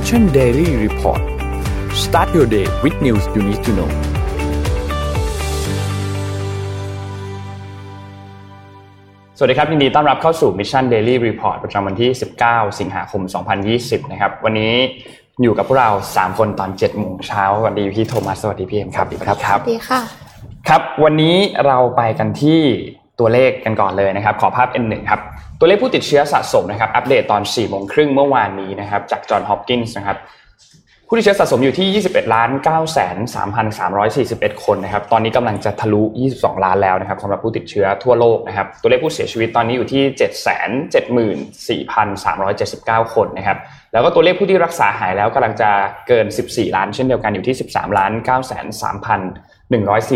Mission Daily Report Start your day with news you need to knowสวัสดีครับยินดีต้อนรับเข้าสู่ Mission Daily Report ประจำวันที่19สิงหาคม2020นะครับวันนี้อยู่กับพวกเรา3คนตอน 7:00 น.สวัสดีพี่โทมัสสวัสดีพี่เอ็มครับสวัสดีค่ะครับวันนี้เราไปกันที่ตัวเลขกันก่อนเลยนะครับขอภาพ N1 ครับตัวเลขผู้ติดเชื้อสะสมนะครับอัปเดตตอน 4:30 น.เมื่อวานนี้นะครับจากจอห์นฮอปกินส์นะครับผู้ติดเชื้อสะสมอยู่ที่ 21,903,341 คนนะครับตอนนี้กำลังจะทะลุ22ล้านแล้วนะครับสำหรับผู้ติดเชื้อทั่วโลกนะครับตัวเลขผู้เสียชีวิตตอนนี้อยู่ที่ 774,379 คนนะครับแล้วก็ตัวเลขผู้ที่รักษาหายแล้วกำลังจะเกิน14ล้านเช่นเดียวกันอยู่ที่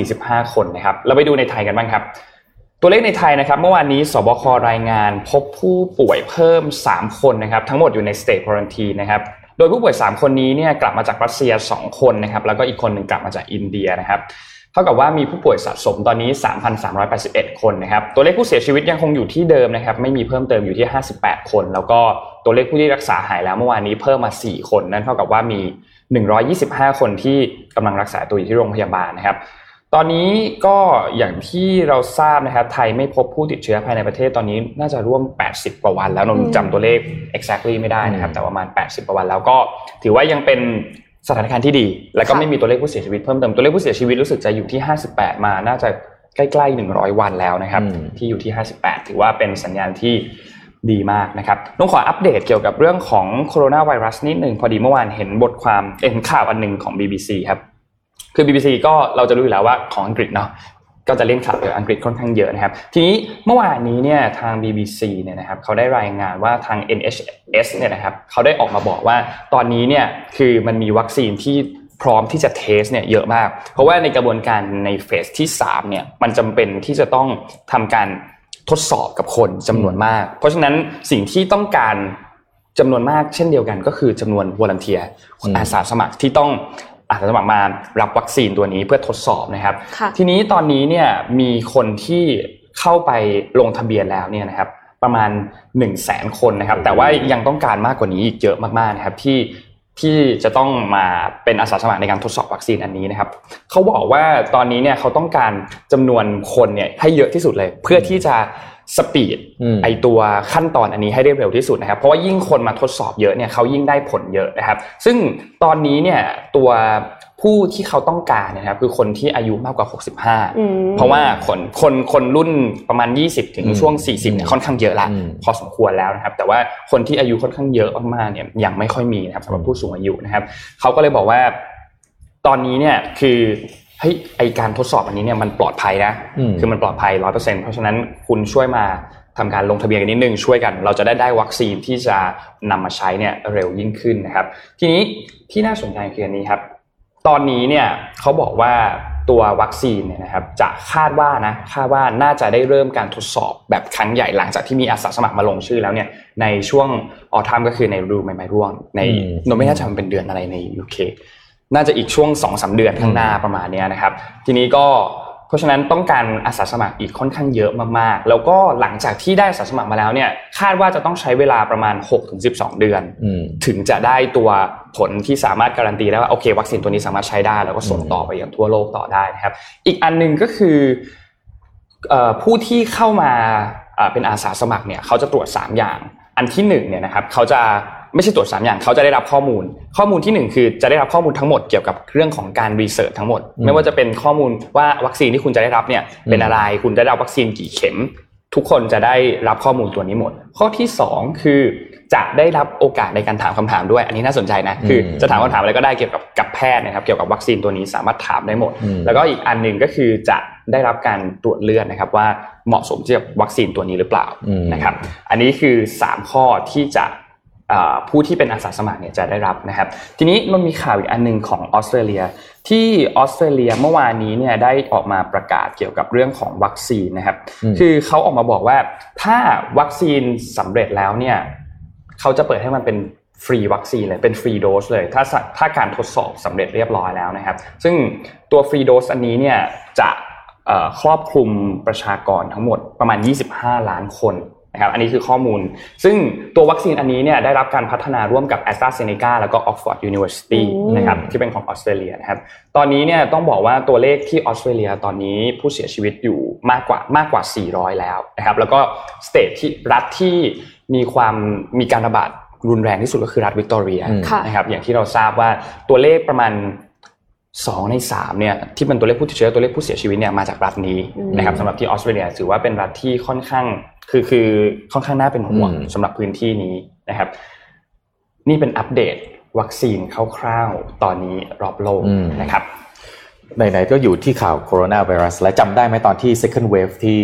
13,903,145 คนนะครับเราไปดูในไทยกันบ้างครับตัวเลขในไทยนะครับเมื่อวานนี้สบครายงานพบผู้ป่วยเพิ่ม3คนนะครับทั้งหมดอยู่ใน State Quarantine นะครับโดยผู้ป่วย3คนนี้เนี่ยกลับมาจากรัสเซีย2คนนะครับแล้วก็อีกคนนึงกลับมาจากอินเดียนะครับเท่ากับว่ามีผู้ป่วยสะสมตอนนี้ 3,381 คนนะครับตัวเลขผู้เสียชีวิตยังคงอยู่ที่เดิมนะครับไม่มีเพิ่มเติมอยู่ที่58คนแล้วก็ตัวเลขผู้ที่รักษาหายแล้วเมื่อวานนี้เพิ่มมา4คนนั่นเท่ากับว่ามี125คนที่กำลังรักษาตัวอยู่ที่โรงพยาบาลนะครับตอนนี้ก็อย่างที่เราทราบนะครับไทยไม่พบผู้ติดเชื้อภายในประเทศตอนนี้น่าจะร่วม80กว่าวันแล้วนนจำตัวเลข exactly ไม่ได้นะครับแต่ประมาณ80กว่าวันแล้วก็ถือว่ายังเป็นสถานการณ์ที่ดีแล้วก็ไม่มีตัวเลขผู้เสียชีวิตเพิ่มเติมตัวเลขผู้เสียชีวิตรู้สึกจะอยู่ที่58มาน่าจะใกล้ๆ100วันแล้วนะครับที่อยู่ที่58ถือว่าเป็นสัญญาณที่ดีมากนะครับต้องขออัปเดตเกี่ยวกับเรื่องของโคโรนาไวรัสนิดนึงพอดีเมื่อวานเห็นบทความเห็นข่าวอันนึงของ BBC ครับคือ BBC ก็เราจะรู้อยู่แล้วว่าของอังกฤษเนาะก็จะเล่นข่าวเกี่ยวกับอังกฤษค่อนข้างเยอะนะครับทีนี้เมื่อวานนี้เนี่ยทาง BBC เนี่ยนะครับเขาได้รายงานว่าทาง NHS เนี่ยนะครับเขาได้ออกมาบอกว่าตอนนี้เนี่ยคือมันมีวัคซีนที่พร้อมที่จะเทสเนี่ยเยอะมากเพราะว่าในกระบวนการในเฟสที่3เนี่ยมันจำเป็นที่จะต้องทำการทดสอบกับคนจำนวนมากเพราะฉะนั้นสิ่งที่ต้องการจำนวนมากเช่นเดียวกันก็คือจำนวนวอลันเทียร์อาสาสมัครที่ต้องสมัครมารับวัคซีนตัวนี้เพื่อทดสอบนะครับทีนี้ตอนนี้เนี่ยมีคนที่เข้าไปลงทะเบียนแล้วเนี่ยนะครับประมาณ 100,000 คนนะครับแต่ว่ายังต้องการมากกว่านี้อีกเยอะมากๆนะครับที่จะต้องมาเป็นอาสาสมัครในการทดสอบวัคซีนอันนี้นะครับเขาบอกว่าตอนนี้เนี่ยเขาต้องการจำนวนคนเนี่ยให้เยอะที่สุดเลยเพื่อที่จะสปีดไอตัวขั้นตอนอันนี้ให้ได้เร็วที่สุดนะครับเพราะว่ายิ่งคนมาทดสอบเยอะเนี่ยเขายิ่งได้ผลเยอะนะครับซึ่งตอนนี้เนี่ยตัวผู้ที่เขาต้องการนะครับคือคนที่อายุมากกว่า65เพราะว่าคนรุ่นประมาณ20ถึงช่วง40เนี่ยค่อนข้างเยอะละพอสมควรแล้วนะครับแต่ว่าคนที่อายุค่อนข้างเยอะมากๆเนี่ยยังไม่ค่อยมีนะครับสำหรับผู้สูงอายุนะครับเขาก็เลยบอกว่าตอนนี้เนี่ยคือไอการทดสอบอันนี้เนี่ยมันปลอดภัยนะคือมันปลอดภัย 100% เพราะฉะนั้นคุณช่วยมาทำการลงทะเบียนกันนิดนึงช่วยกันเราจะได้วัคซีนที่จะนำมาใช้เนี่ยเร็วยิ่งขึ้นนะครับทีนี้ที่น่าสนใจคืออันนี้ครับตอนนี้เนี่ยเขาบอกว่าตัววัคซีนเนี่ยนะครับจะคาดว่าน่าจะได้เริ่มการทดสอบแบบครั้งใหญ่หลังจากที่มีอาสาสมัครมาลงชื่อแล้วเนี่ยในช่วงออทัมก็คือในฤดูใบไม้ร่วงในโนไม่น่าจะเป็นเดือนอะไรใน UKน่าจะอีกช่วง 2-3 เดือนข้างหน้าประมาณนี้นะครับทีนี้ก็เพราะฉะนั้นต้องการอาสาสมัครอีกค่อนข้างเยอะมากๆแล้วก็หลังจากที่ได้อาสาสมัครมาแล้วเนี่ยคาดว่าจะต้องใช้เวลาประมาณ 6-12 เดือนถึงจะได้ตัวผลที่สามารถการันตีได้ว่าโอเควัคซีนตัวนี้สามารถใช้ได้แล้วก็ส่งต่อไปยังทั่วโลกต่อได้นะครับอีกอันนึงก็คือผู้ที่เข้ามาเป็นอาสาสมัครเนี่ยเขาจะตรวจ3อย่างอันที่1เนี่ยนะครับเขาจะไม่ใช่ตรวจ3อย่างเขาจะได้รับข้อมูลที่1คือจะได้รับข้อมูลทั้งหมดเกี่ยวกับเรื่องของการรีเสิร์ชทั้งหมดไม่ว่าจะเป็นข้อมูลว่าวัคซีนที่คุณจะได้รับเนี่ยเป็นอะไรคุณได้รับวัคซีนกี่เข็มทุกคนจะได้รับข้อมูลตัวนี้หมดข้อที่2คือจะได้รับโอกาสในการถามคำถามด้วยอันนี้น่าสนใจนะคือจะถามคำถามอะไรก็ได้เกี่ยวกับแพทย์นะครับเกี่ยวกับวัคซีนตัวนี้สามารถถามได้หมดแล้วก็อีกอันนึงก็คือจะได้รับการตรวจเลือดนะครับว่าเหมาะสมกับวัคซีนตัวนี้หรือเปล่านะครับอันนี้คือ3ข้อที่จะผู้ที่เป็นอาสาสมัครเนี่ยจะได้รับนะครับทีนี้มันมีข่าวอีกอันนึงของออสเตรเลียที่ออสเตรเลียเมื่อวานนี้เนี่ยได้ออกมาประกาศเกี่ยวกับเรื่องของวัคซีนนะครับคือเขาออกมาบอกว่าถ้าวัคซีนสำเร็จแล้วเนี่ยเขาจะเปิดให้มันเป็นฟรีวัคซีนเลยเป็นฟรีโดสเลยถ้าการทดสอบสำเร็จเรียบร้อยแล้วนะครับซึ่งตัวฟรีโดสอันนี้เนี่ยจะครอบคลุมประชากรทั้งหมดประมาณ25ล้านคน นะครับอันนี้คือข้อมูลซึ่งตัววัคซีนอันนี้เนี่ยได้รับการพัฒนาร่วมกับ AstraZeneca แล้วก็ Oxford University นะครับที่เป็นของออสเตรเลียนะครับตอนนี้เนี่ยต้องบอกว่าตัวเลขที่ออสเตรเลียตอนนี้ผู้เสียชีวิตอยู่มากกว่า400แล้วนะครับแล้วก็สเตทที่รัฐที่มีการระบาดรุนแรงที่สุดก็คือรัฐ Victoria นะครับอย่างที่เราทราบว่าตัวเลขประมาณ2ใน3เนี่ยที่เป็นตัวเลขผู้ติดเชื้อตัวเลขผู้เสียชีวิตเนี่ยมาจากรัฐนี้นะครับสำหรับที่ออสเตรเลียถือว่าเป็นรัฐที่ค่อนข้างคือค่อนข้างน่าเป็นห่วงสำหรับพื้นที่นี้นะครับนี่เป็นอัปเดตวัคซีนคร่าวๆตอนนี้รอบโลกนะครับไหนๆก็อยู่ที่ข่าวโคโรนาไวรัสและจำได้ไหมตอนที่ second wave ที่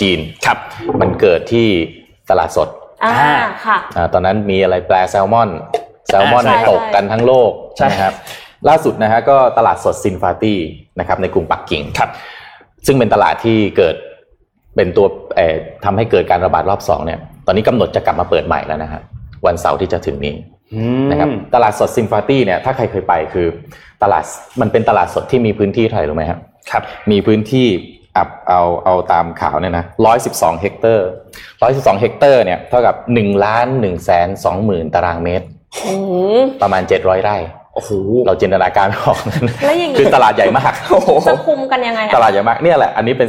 จีนครับมันเกิดที่ตลาดสดค่ะตอนนั้นมีอะไรแปลแซลมอนตกกันทั้งโลกใช่ครับล่าสุดนะฮะก็ตลาดสดซินฟาตี้นะครับในกรุงปักกิ่งครับซึ่งเป็นตลาดที่เกิดเป็นตัวทำให้เกิดการระบาดรอบ2เนี่ยตอนนี้กำหนดจะกลับมาเปิดใหม่แล้วนะฮะวันเสาร์ที่จะถึงนี้นะครับตลาดสดซินฟาตี้เนี่ยถ้าใครเคยไปคือตลาดมันเป็นตลาดสดที่มีพื้นที่เท่าไหร่รู้ไหมครับครับมีพื้นที่เอาตามข่าวเนี่ยนะ112เฮกเตอร์112เฮกเตอร์เนี่ยเท่ากับ 1,120,000 ตารางเมตรประมาณ700ไร่โอ้โหเราจินตนาการไม่ออกแล้วอย่างงี้คือตลาดใหญ่มากโอ้โหจะคุมกันยังไงอ่ะตลาดใหญ่มากเนี่ยแหละอันนี้เป็น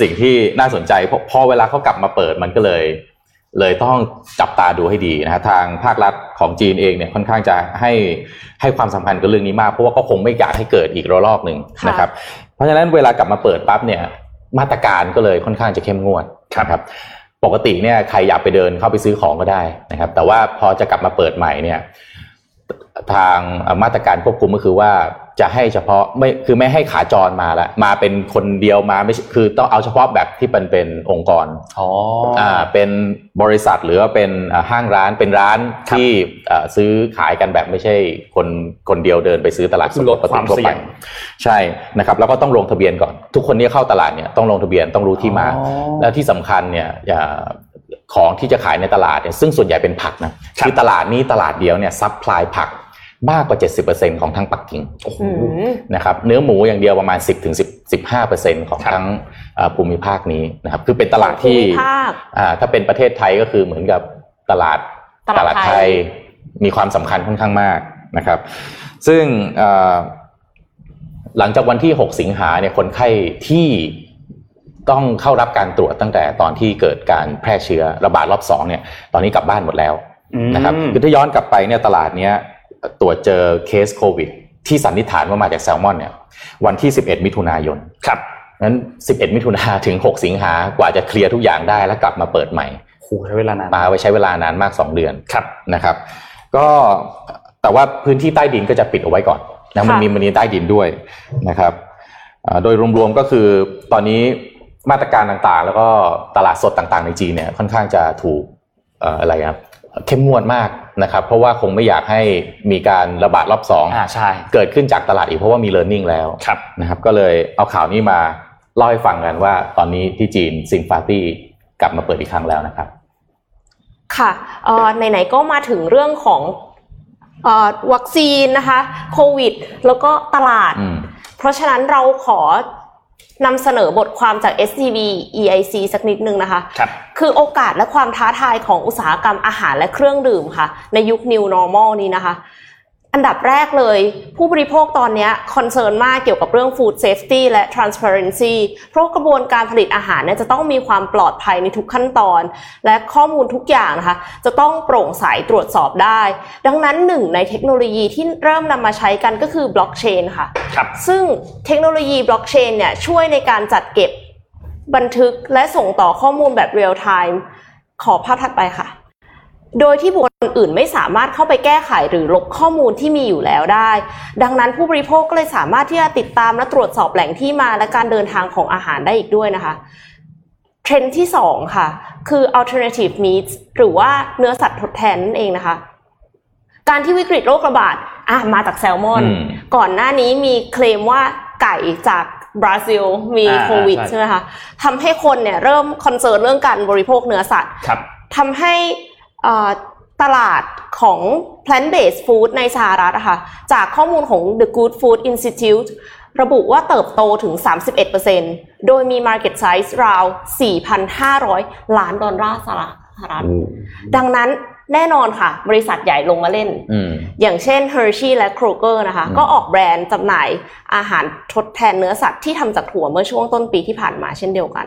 สิ่งที่น่าสนใจพอเวลาเขากลับมาเปิดมันก็เลยต้องจับตาดูให้ดีนะฮะทางภาครัฐของจีนเองเนี่ยค่อนข้างจะให้ความสำคัญกับเรื่องนี้มากเพราะว่าก็คงไม่อยากให้เกิดอีกระลอกนึงนะครับเพราะฉะนั้นเวลากลับมาเปิดปั๊บเนี่ยมาตรการก็เลยค่อนข้างจะเข้มงวดครับปกติเนี่ยใครอยากไปเดินเข้าไปซื้อของก็ได้นะครับแต่ว่าพอจะกลับมาเปิดใหม่เนี่ยทางมาตรการควบคุมก็คือว่าจะให้เฉพาะไม่คือไม่ให้ขาจรมาละมาเป็นคนเดียวมาไม่คือต้องเอาเฉพาะแบบที่เป็นองค์กรเป็นบริษัทหรือว่าเป็นห้างร้านเป็นร้านที่ซื้อขายกันแบบไม่ใช่คนเดียวเดินไปซื้อตลาดสดปกติทั่วไปใช่นะครับแล้วก็ต้องลงทะเบียนก่อนทุกคนที่เข้าตลาดเนี่ยต้องลงทะเบียนต้องรู้ที่มาแล้วที่สำคัญเนี่ยของที่จะขายในตลาดเนี่ยซึ่งส่วนใหญ่เป็นผักนะคือตลาดนี้ตลาดเดียวเนี่ยซัพพลายผักมากกว่า 70% ของทั้งปักกิ่งนะครับเนื้อหมูอย่างเดียวประมาณ 10-15% ของทั้งภูมิภาคนี้นะครับคือเป็นตลาดที่ถ้าเป็นประเทศไทยก็คือเหมือนกับตลาดไทยมีความสำคัญค่อนข้างมากนะครับซึ่งหลังจากวันที่6สิงหาเนี่ยคนไข้ที่ต้องเข้ารับการตรวจตั้งแต่ตอนที่เกิดการแพร่เชื้อระบาดรอบ2เนี่ยตอนนี้กลับบ้านหมดแล้วนะครับคือถ้าย้อนกลับไปเนี่ยตลาดเนี้ยตรวจเจอเคสโควิดที่สันนิษฐานว่ามาจากแซลมอนเนี่ยวันที่11มิถุนายนครับงั้น11มิถุนายนถึง6สิงหากว่าจะเคลียร์ทุกอย่างได้แล้วกลับมาเปิดใหม่โหใช้เวลานานมาไว้ใช้เวลานานมาก2เดือนครับนะครับก็แต่ว่าพื้นที่ใต้ดินก็จะปิดเอาไว้ก่อนนะมันมีใต้ดินด้วยนะครับโดยรวมๆก็คือตอนนี้มาตรการต่างๆแล้วก็ตลาดสดต่างๆในจีนเนี่ยค่อนข้างจะถูกอะไรครับเข้มงวดมากนะครับเพราะว่าคงไม่อยากให้มีการระบาดรอบ2เกิดขึ้นจากตลาดอีกเพราะว่ามี learning แล้วนะครับก็เลยเอาข่าวนี้มาเล่าให้ฟังกันว่าตอนนี้ที่จีนซินฟาตี้กลับมาเปิดอีกครั้งแล้วนะครับค่ะไหนๆก็มาถึงเรื่องของวัคซีนนะคะโควิดแล้วก็ตลาดเพราะฉะนั้นเราขอนำเสนอบทความจาก SCB EIC สักนิดนึงนะคะ คือโอกาสและความท้าทายของอุตสาหกรรมอาหารและเครื่องดื่มค่ะในยุค New Normal นี้นะคะอันดับแรกเลยผู้บริโภคตอนนี้คอนเซิร์นมากเกี่ยวกับเรื่อง Food Safety และ Transparency เพราะกระบวนการผลิตอาหารเนี่ยจะต้องมีความปลอดภัยในทุกขั้นตอนและข้อมูลทุกอย่างนะคะจะต้องโปร่งใสตรวจสอบได้ดังนั้นหนึ่งในเทคโนโลยีที่เริ่มนำมาใช้กันก็คือบล็อกเชนค่ะซึ่งเทคโนโลยีบล็อกเชนเนี่ยช่วยในการจัดเก็บบันทึกและส่งต่อข้อมูลแบบ Real Time ขอภาพถัดไปค่ะโดยที่บุคคลอื่นไม่สามารถเข้าไปแก้ไขหรือลบข้อมูลที่มีอยู่แล้วได้ดังนั้นผู้บริโภคก็เลยสามารถที่จะติดตามและตรวจสอบแหล่งที่มาและการเดินทางของอาหารได้อีกด้วยนะคะเทรนด์ที่2ค่ะคือ alternative meats หรือว่าเนื้อสัตว์ทดแทนนั่นเองนะคะการที่วิกฤตโรคระบาดมาจากแซลมอนก่อนหน้านี้มีเคลมว่าไก่จากบราซิลมีโควิดใช่ไหมคะทำให้คนเนี่ยเริ่มคอนเซิร์นเรื่องการบริโภคเนื้อสัตว์ทำให้ตลาดของ plant-based food ในสหรัฐนะคะจากข้อมูลของ The Good Food Institute ระบุว่าเติบโตถึง 31% โดยมี market size ราว 4,500 ล้านดอลลาร์สหรัฐดังนั้นแน่นอนค่ะบริษัทใหญ่ลงมาเล่น อย่างเช่น Hershey และ Kroger นะคะก็ออกแบรนด์จำหน่ายอาหารทดแทนเนื้อสัตว์ที่ทำจากถั่วเมื่อช่วงต้นปีที่ผ่านมาเช่นเดียวกัน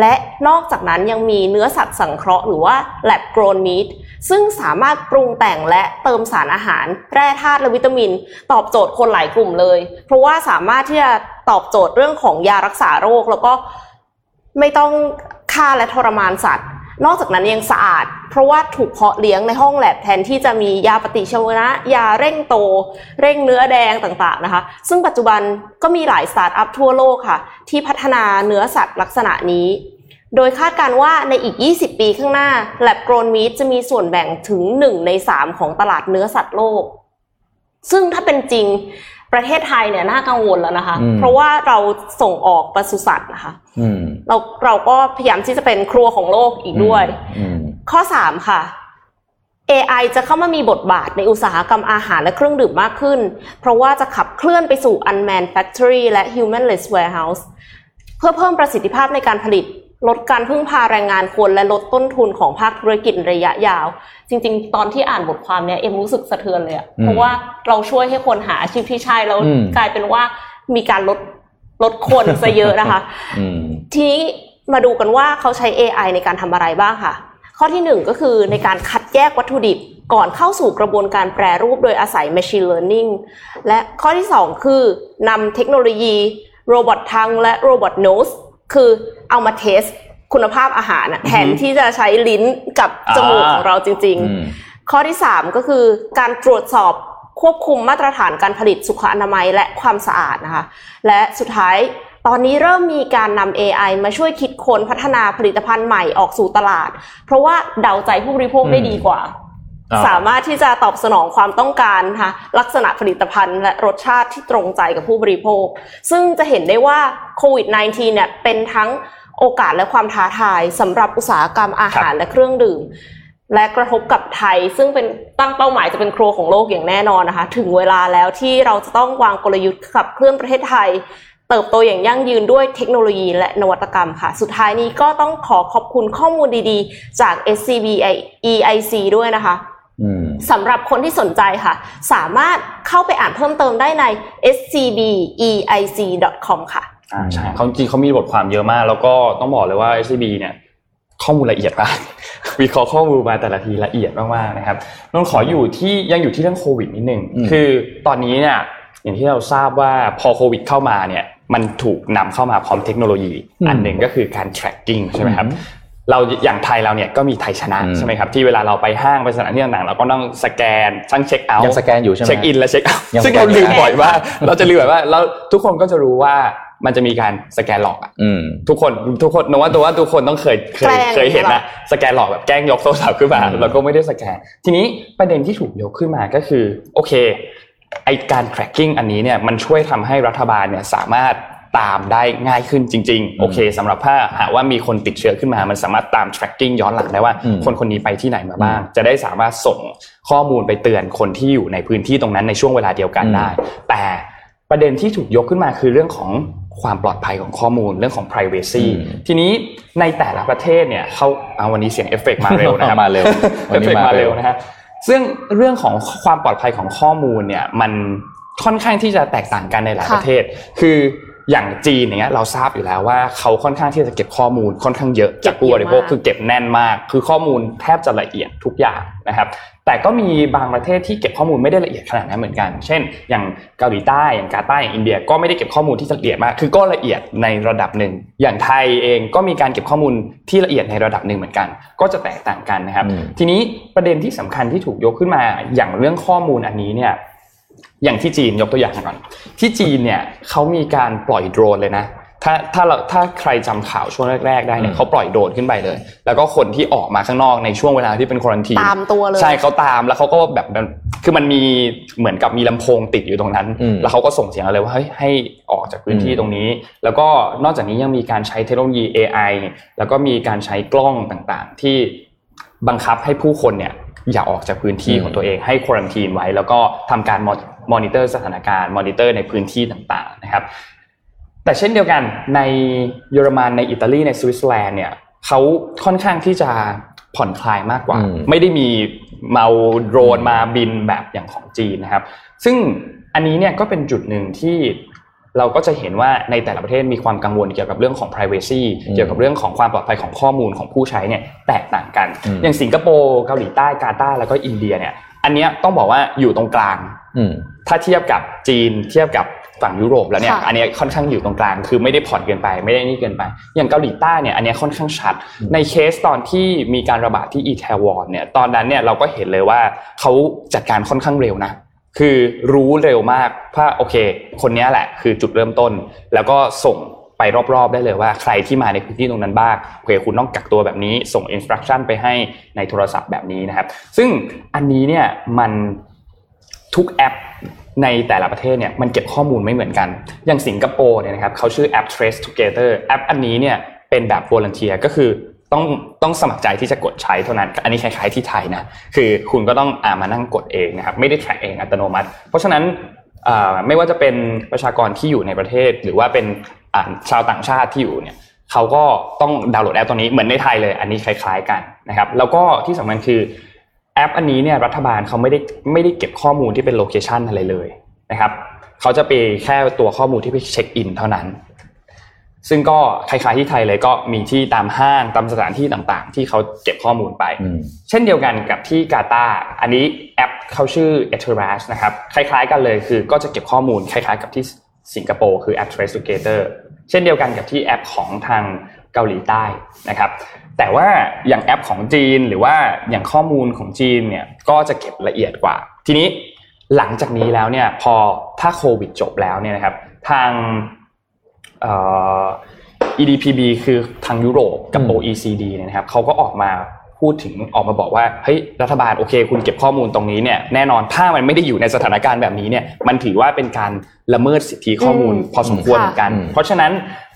และนอกจากนั้นยังมีเนื้อสัตว์สังเคราะห์หรือว่า lab grown meat ซึ่งสามารถปรุงแต่งและเติมสารอาหารแร่ธาตุและวิตามินตอบโจทย์คนหลายกลุ่มเลยเพราะว่าสามารถที่จะตอบโจทย์เรื่องของยารักษาโรคแล้วก็ไม่ต้องฆ่าและทรมานสัตว์นอกจากนั้นยังสะอาดเพราะว่าถูกเพาะเลี้ยงในห้องแลบแทนที่จะมียาปฏิชีวนะยาเร่งโตเร่งเนื้อแดงต่างๆนะคะซึ่งปัจจุบันก็มีหลายสตาร์ทอัพทั่วโลกค่ะที่พัฒนาเนื้อสัตว์ลักษณะนี้โดยคาดการณ์ว่าในอีก20 ปีข้างหน้าแลบโกรนมีทจะมีส่วนแบ่งถึง1/3ของตลาดเนื้อสัตว์โลกซึ่งถ้าเป็นจริงประเทศไทยเนี่ยน่ากังวลแล้วนะคะเพราะว่าเราส่งออกปศุสัตว์นะคะเราก็พยายามที่จะเป็นครัวของโลกอีกด้วยข้อ3ค่ะ AI จะเข้ามามีบทบาทในอุตสาหกรรมอาหารและเครื่องดื่มมากขึ้นเพราะว่าจะขับเคลื่อนไปสู่ Unmanned Factory และ Humanless Warehouse เพื่อเพิ่มประสิทธิภาพในการผลิตลดการพึ่งพาแรงงานคนและลดต้นทุนของภาคธุรกิจระยะยาวจริงๆตอนที่อ่านบทความเนี้ยเอ็มรู้สึกสะเทือนเลยอ่ะเพราะว่าเราช่วยให้คนหาอาชีพที่ใช่แล้วกลายเป็นว่ามีการลดคนซะเยอะนะคะทีนี้มาดูกันว่าเขาใช้ AI ในการทำอะไรบ้างค่ะข้อที่1ก็คือในการคัดแยกวัตถุดิบก่อนเข้าสู่กระบวนการแปรรูปโดยอาศัย machine learning และข้อที่2คือนำเทคโนโลยีโรบอททังและโรบอทโนสคือเอามาเทสคุณภาพอาหารนะแทนที่จะใช้ลิ้นกับจมูกของเราจริงๆข้อที่3ก็คือการตรวจสอบควบคุมมาตรฐานการผลิตสุขอนามัยและความสะอาดนะคะและสุดท้ายตอนนี้เริ่มมีการนำ AI มาช่วยคิดค้นพัฒนาผลิตภัณฑ์ใหม่ออกสู่ตลาดเพราะว่าเดาใจผู้บริโภคได้ดีกว่าสามารถที่จะตอบสนองความต้องการนะคะลักษณะผลิตภัณฑ์และรสชาติที่ตรงใจกับผู้บริโภคซึ่งจะเห็นได้ว่าโควิด -19 เนี่ยเป็นทั้งโอกาสและความท้าทายสำหรับอุตสาหกรรมอาหารและเครื่องดื่มและกระทบกับไทยซึ่งเป็นตั้งเป้าหมายจะเป็นครัวของโลกอย่างแน่นอนนะคะถึงเวลาแล้วที่เราจะต้องวางกลยุทธ์ขับเคลื่อนประเทศไทยเติบโตอย่างยั่งยืนด้วยเทคโนโลยีและนวัตกรรมค่ะสุดท้ายนี้ก็ต้องขอบคุณข้อมูลดีๆจาก SCB EIC ด้วยนะคะสำหรับคนที่สนใจค่ะสามารถเข้าไปอ่านเพิ่มเติมได้ใน scbeic.com ค่ะใช่เขาจริงเขามีบทความเยอะมากแล้วก็ต้องบอกเลยว่า SCB เนี่ยข้อมูลละเอียดมากวิเคราะห์ข้อมูลมาแต่ละทีละเอียดมากๆนะครับนนขออยู่ที่เรื่องโควิดนิดนึงคือตอนนี้เนี่ยอย่างที่เราทราบว่าพอโควิดเข้ามาเนี่ยมันถูกนำเข้ามาพร้อมเทคโนโลยีอันหนึ่งก็คือการ tracking ใช่ไหมครับเราอย่างไทยเราเนี่ยก็มีไทยชนะใช่ไหมครับที่เวลาเราไปห้างไปสถานที่ต่างๆเราก็ต้องสแกนทั้งเช็คเอาท์ยังสแกนอยู่ใช่ไหมเช็คอินและเช็คเอาท์ซึ่งเราลืมบ่อยว่าเราจะลืมแบบว่าแล้วทุกคนก็จะรู้ว่ามันจะมีการสแกนหลอกอ่ะทุกคนนึกว่าทุกคนต้องเคยเห็นนะสแกนหลอกแบบแกล้งยกโทรศัพท์ขึ้นมาแล้วก็ไม่ได้สแกนทีนี้ประเด็นที่ถูกยกขึ้นมาก็คือโอเคไอ้การ tracking อันนี้เนี่ยมันช่วยทำให้รัฐบาลเนี่ยสามารถตามได้ง่ายขึ้นจริงๆโอเคสำหรับถ้าหากว่ามีคนติดเชื้อขึ้นมามันสามารถตาม tracking ย้อนหลังได้ว่าคนนี้ไปที่ไหนมาบ้างจะได้สามารถส่งข้อมูลไปเตือนคนที่อยู่ในพื้นที่ตรงนั้นในช่วงเวลาเดียวกันได้แต่ประเด็นที่ถูกยกขึ้นมาคือเรื่องของความปลอดภัยของข้อมูลเรื่องของ privacy ทีนี้ในแต่ละประเทศเนี่ยเขาวันนี้เสียงเอฟเฟกต์มาเร็วนะครับ มาเร็วนะฮะซึ่งเรื่องของความปลอดภัยของข้อมูลเนี่ยมันค่อนข้างที่จะแตกต่างกันในหลายประเทศคืออย่างจีนอย่างเงี้ยเราทราบอยู่แล้วว่าเขาค่อนข้างที่จะเก็บข้อมูลค่อนข้างเยอะจากผู้บริโภคคือเก็บแน่นมากคือข้อมูลแทบจะละเอียดทุกอย่างนะครับแต่ก็มีบางประเทศที่เก็บข้อมูลไม่ได้ละเอียดขนาดนั้นเหมือนกันเช่นอย่างเกาหลีใต้อย่างกาตาร์อย่างอินเดียก็ไม่ได้เก็บข้อมูลที่ละเอียดมากคือก็ละเอียดในระดับหนึ่งอย่างไทยเองก็มีการเก็บข้อมูลที่ละเอียดในระดับหนึ่งเหมือนกันก็จะแตกต่างกันนะครับทีนี้ประเด็นที่สำคัญที่ถูกยกขึ้นมาอย่างเรื่องข้อมูลอันนี้เนี่ยอย่างที่จีนยกตัวอย่างก่อนที่จีนเนี่ยเขามีการปล่อยโดรนเลยนะถ้าใครจำข่าวช่วงแรกๆได้เนี่ยเขาปล่อยโดรนขึ้นไปเลยแล้วก็คนที่ออกมาข้างนอกในช่วงเวลาที่เป็นควอรันทีนตามตัวเลยใช่เขาตามแล้วเขาก็แบบคือมันมีเหมือนกับมีลำโพงติดอยู่ตรงนั้นแล้วเขาก็ส่งเสียงอะไรว่าเฮ้ยให้ออกจากพื้นที่ตรงนี้แล้วก็นอกจากนี้ยังมีการใช้เทคโนโลยี AI แล้วก็มีการใช้กล้องต่างๆที่บังคับให้ผู้คนเนี่ยอย่าออกจากพื้นที่ของตัวเองให้ควอรันทีนไว้แล้วก็ทำการ มอนิเตอร์สถานการณ์มอนิเตอร์ในพื้นที่ต่างๆนะครับแต่เช่นเดียวกันในเยอรมันในอิตาลีในสวิตเซอร์แลนด์เนี่ยเขาค่อนข้างที่จะผ่อนคลายมากกว่าไม่ได้มีเมาโดรนมาบินแบบอย่างของจีนนะครับซึ่งอันนี้เนี่ยก็เป็นจุดหนึ่งที่เราก็จะเห็นว่าในแต่ละประเทศมีความกังวลเกี่ยวกับเรื่องของ privacy เกี่ยวกับเรื่องของความปลอดภัยของข้อมูลของผู้ใช้เนี่ยแตกต่างกันอย่างสิงคโปร์เกาหลีใต้กาตาร์แล้วก็อินเดียเนี่ยอันเนี้ยต้องบอกว่าอยู่ตรงกลางถ้าเทียบกับจีนเทียบกับฝั่งยุโรปแล้วเนี่ยอันนี้ค่อนข้างอยู่ตรงกลางคือไม่ได้ผ่อนเกินไปไม่ได้นี่เกินไปอย่างเกาหลีใต้เนี่ยอันนี้ค่อนข้างชัดในเคสตอนที่มีการระบาดที่อีแทวอนเนี่ยตอนนั้นเนี่ยเราก็เห็นเลยว่าเขาจัดการค่อนข้างเร็วนะคือรู้เร็วมากว่าโอเคคนนี้แหละคือจุดเริ่มต้นแล้วก็ส่งไปรอบๆได้เลยว่าใครที่มาในพื้นที่ตรงนั้นบ้างโอเคคุณต้องกักตัวแบบนี้ส่ง instruction ไปให้ในโทรศัพท์แบบนี้นะครับซึ่งอันนี้เนี่ยมันทุกแอปในแต่ละประเทศเนี่ยมันเก็บข้อมูลไม่เหมือนกันอย่างสิงคโปร์เนี่ยนะครับเขาชื่อแอป Trace Together แอปอันนี้เนี่ยเป็นแบบ volunteer ก็คือต้องสมัครใจที่จะกดใช้เท่านั้นอันนี้คล้ายๆที่ไทยนะคือคุณก็ต้องมานั่งกดเองนะครับไม่ได้ track เองอัตโนมัติเพราะฉะนั้นไม่ว่าจะเป็นประชากรที่อยู่ในประเทศหรือว่าเป็นชาวต่างชาติที่อยู่เนี่ยเขาก็ต้องดาวน์โหลดแอปตัวนี้เหมือนในไทยเลยอันนี้คล้ายๆกันนะครับแล้วก็ที่สำคัญคือแอปอันนี้เนี่ยรัฐบาลเขาไม่ได้เก็บข้อมูลที่เป็นโลเคชันอะไรเลยนะครับเขาจะไปแค่ตัวข้อมูลที่ไปเช็คอินเท่านั้นซึ่งก็คล้ายๆที่ไทยเลยก็มีที่ตามห้างตามสถานที่ต่างๆที่เขาเก็บข้อมูลไปเช่นเดียวกันกับที่กาตาร์อันนี้แอปเขาชื่อ Eterash นะครับคล้ายๆกันเลยคือก็จะเก็บข้อมูลคล้ายๆกับที่สิงคโปร์คือ App Trace Together เช่นเดียวกันกับที่แอปของทางเกาหลีใต้นะครับแต่ว่าอย่างแอปของจีนหรือว่าอย่างข้อมูลของจีนเนี่ยก็จะเก็บละเอียดกว่าทีนี้หลังจากนี้แล้วเนี่ยพอถ้าโควิดจบแล้วเนี่ยนะครับทางEDPB คือทางยุโรปกับ OECD เนี่ยนะครับเขาก็ออกมาพูดถึงออกมาบอกว่าเฮ้ยรัฐบาลโอเคคุณเก็บข้อมูลตรงนี้เนี่ยแน่นอนถ้ามันไม่ได้อยู่ในสถานการณ์แบบนี้เนี่ยมันถือว่าเป็นการละเมิดสิทธิข้อมูลพอสมควรเหมือนกันเพราะฉะนั้น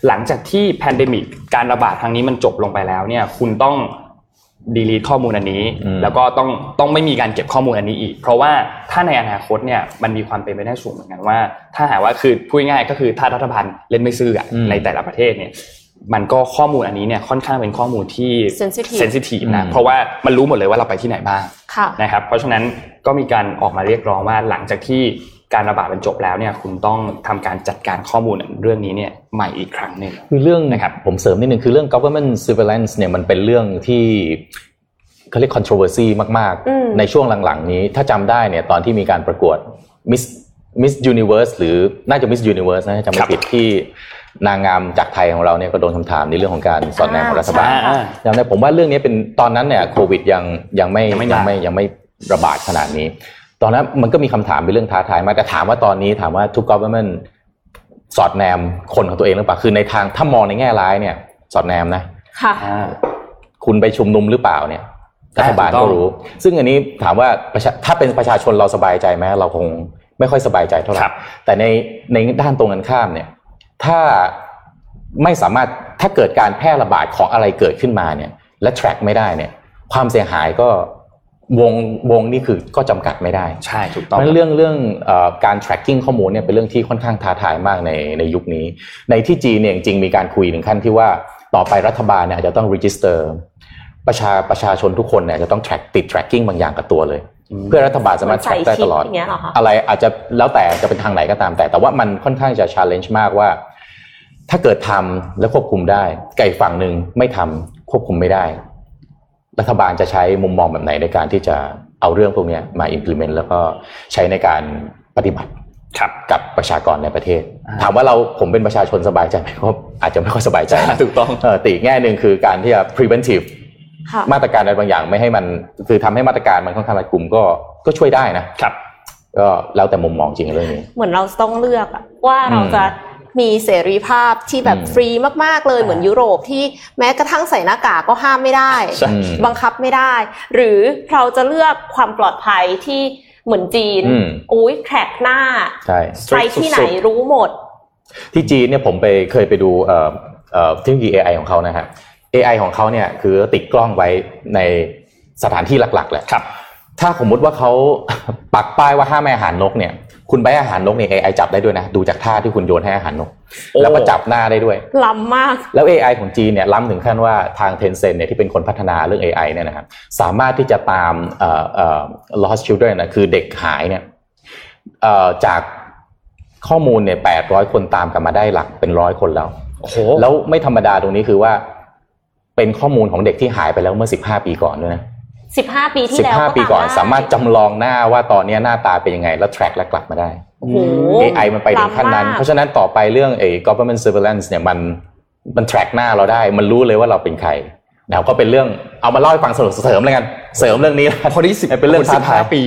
หลังจากที่แพนเดมิกการระบาดครั้งนี้มันจบลงไปแล้วเนี่ยคุณต้องdelete ข้อมูลอันนี้แล้วก็ต้องไม่มีการเก็บข้อมูลอันนี้อีกเพราะว่าถ้าในอนาคตเนี่ยมันมีความเป็นไปได้สูงเหมือนกันว่าถ้าหากว่าคือพูดง่ายก็คือถ้ารัฐบาลเล่นไม่ซื่อในแต่ละประเทศเนี่ยมันก็ข้อมูลอันนี้เนี่ยค่อนข้างเป็นข้อมูลที่ sensitive นะเพราะว่ามันรู้หมดเลยว่าเราไปที่ไหนบ้างนะครับเพราะฉะนั้นก็มีการออกมาเรียกร้องว่าหลังจากที่การระบาดมันจบแล้วเนี่ยคุณต้องทำการจัดการข้อมูลเรื่องนี้เนี่ยใหม่อีกครั้งนึงคือเรื่องนะครับผมเสริมนิดนึงคือเรื่อง government surveillance เนี่ยมันเป็นเรื่องที่เขาเรียก controversy มากๆในช่วงหลังๆนี้ถ้าจำได้เนี่ยตอนที่มีการประกวด Miss Universe หรือน่าจะ Miss Universe นะจำไม่ผิดที่นางงามจากไทยของเราเนี่ยก็โดนคำถามในเรื่องของการสอดแนมของรัฐบาลจำได้ผมว่าเรื่องนี้เป็นตอนนั้นเนี่ยโควิดยังไม่ระบาดขนาดนี้ตอนนั้นมันก็มีคำถามเป็นเรื่องท้าทายมากแต่ถามว่าตอนนี้ถามว่าทุก government สอดแนมคนของตัวเองหรือเปล่าคือในทางถ้ามองในแง่ร้ายเนี่ยสอดแนมนะคุณไปชุมนุมหรือเปล่าเนี่ยรัฐบาลก็รู้ซึ่งอันนี้ถามว่าถ้าเป็นประชาชนเราสบายใจไหมเราคงไม่ค่อยสบายใจเท่าไหร่แต่ในด้านตรงกันข้ามเนี่ยถ้าไม่สามารถถ้าเกิดการแพร่ระบาดของอะไรเกิดขึ้นมาเนี่ยและ track ไม่ได้เนี่ยความเสียหายก็วงนี่คือก็จำกัดไม่ได้ใช่ถูกต้องเพราะเรื่องการ tracking ข้อมูลเนี่ยเป็นเรื่องที่ค่อนข้างท้าทายมากในยุคนี้ในที่จีนเนี่ยจริงมีการคุยถึงขั้นที่ว่าต่อไปรัฐบาลเนี่ยอาจจะต้อง register ประชาชนทุกคนเนี่ยจะต้อง track ติด tracking บางอย่างกับตัวเลยเพื่อรัฐบาลสามารถ track ได้ตลอดอะไรอาจจะแล้วแต่จะเป็นทางไหนก็ตามแต่ว่ามันค่อนข้างจะ challenge มากว่าถ้าเกิดทำแล้วควบคุมได้ไก่ฝั่งนึงไม่ทำควบคุมไม่ได้รัฐบาลจะใช้มุมมองแบบไหนในการที่จะเอาเรื่องพวกนี้มา implement แล้วก็ใช้ในการปฏิบัติกับประชากรในประเทศถามว่าผมเป็นประชาชนสบายใจไหมก็อาจจะไม่ค่อยสบายใจถูกต้องแต่อีกแง่นึงคือการที่จะ preventive มาตรการอะไรบางอย่างไม่ให้มันคือทำให้มาตรการมันค่อนข้างรัดกุมก็ช่วยได้นะก็แล้วแต่มุมมองจริงเรื่องนี้เหมือนเราต้องเลือกว่าเราจะมีเสรีภาพที่แบบฟรีมากๆเลยเหมือนยุโรปที่แม้กระทั่งใส่หน้ากากก็ห้ามไม่ได้บังคับไม่ได้หรือเราจะเลือกความปลอดภัยที่เหมือนจีนอุ๊ยแทร็กหน้าไปที่ไหนรู้หมดที่จีนเนี่ยผมเคยไปดูเทคโนโลยี AI ของเขานะฮะ AI ของเขาเนี่ยคือติดกล้องไว้ในสถานที่หลักๆแหละถ้าสมมติว่าเขาปักป้ายว่าห้ามอาหารนกเนี่ย คุณไปอาหารนกเนี่ย AI จับได้ด้วยนะดูจากท่าที่คุณโยนให้อาหารนกแล้วก็จับหน้าได้ด้วยล้ำมากแล้ว AI ของจีนเนี่ยล้ำถึงขั้นว่าทาง Tencent เนี่ยที่เป็นคนพัฒนาเรื่อง AI เนี่ยนะครับสามารถที่จะตามlost children นะคือเด็กหายเนี่ยจากข้อมูลเนี่ย800คนตามกลับมาได้หลักเป็น100คนแล้วแล้วไม่ธรรมดาตรงนี้คือว่าเป็นข้อมูลของเด็กที่หายไปแล้วเมื่อ15ปีก่อนด้วยนะ15ปีที่แล้ว15ปีก่อนสามารถจำลองหน้าว่าตอนนี้หน้าตาเป็นยังไงแล้วแทร็กและกลับมาได้AI มันไปถึงขั้นนั้นเพราะฉะนั้นต่อไปเรื่องไอ้ government surveillance เนี่ยมันแทร็กหน้าเราได้มันรู้เลยว่าเราเป็นใครแล้วก็เป็นเรื่องเอามาเล่าให้ฟังสนุกเสริมแล้วกันเสริมเรื่องนี้พอที่10เป็นเรื่อง15ปี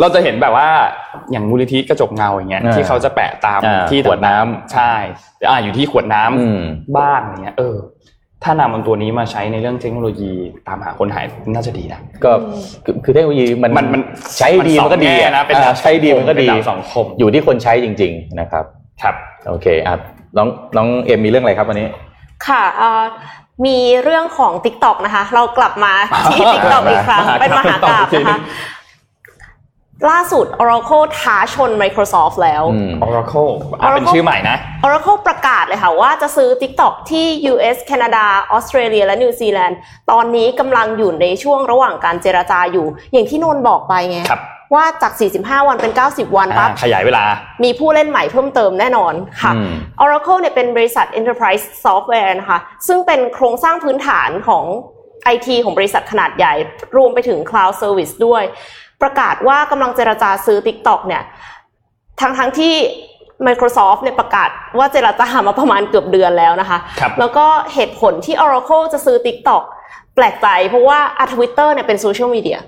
เราจะเห็นแบบว่าอย่างมูลนิธิกระจกเงาอย่างเงี้ยที่เขาจะแปะตามที่ขวดน้ำใช่อยู่ที่ขวดน้ำบ้านอย่างเงี้ยถ้านำมันตัวนี้มาใช้ในเรื่องเทคโนโลยีตามหาคนหายน่าจะดีนะก็คือเทคโนโลยีมันใช้ดีมันก็ดีนะเป็นใช้ดีมันก็ดีสังคมอยู่ที่คนใช้จริงๆนะครับครับโอเคครับน้องเอ็มมีเรื่องอะไรครับวันนี้ค่ะมีเรื่องของ TikTok นะคะเรากลับมาที่ TikTok อีกครั้งเป็นมหากาพย์นะคะล่าสุด Oracle ท้าชน Microsoft แล้ว Oracle เป็นชื่อใหม่นะ Oracle ประกาศเลยค่ะว่าจะซื้อ TikTok ที่ US แคนาดาออสเตรเลียและนิวซีแลนด์ตอนนี้กำลังอยู่ในช่วงระหว่างการเจรจาอยู่อย่างที่นนท์บอกไปไงว่าจาก45วันเป็น90วันปั๊บขยายเวลามีผู้เล่นใหม่เพิ่มเติมแน่นอนค่ะ Oracle เนี่ยเป็นบริษัท Enterprise Software นะคะซึ่งเป็นโครงสร้างพื้นฐานของ IT ของบริษัทขนาดใหญ่รวมไปถึง Cloud Service ด้วยประกาศว่ากำลังเจรจาซื้อ TikTok เนี่ยทั้งที่ Microsoft เนี่ยประกาศว่าเจรจามาประมาณเกือบเดือนแล้วนะคะแล้วก็เหตุผลที่ Oracle จะซื้อ TikTok แปลกใจเพราะว่า Twitter เนี่ยเป็นโซเชียลมีเดีย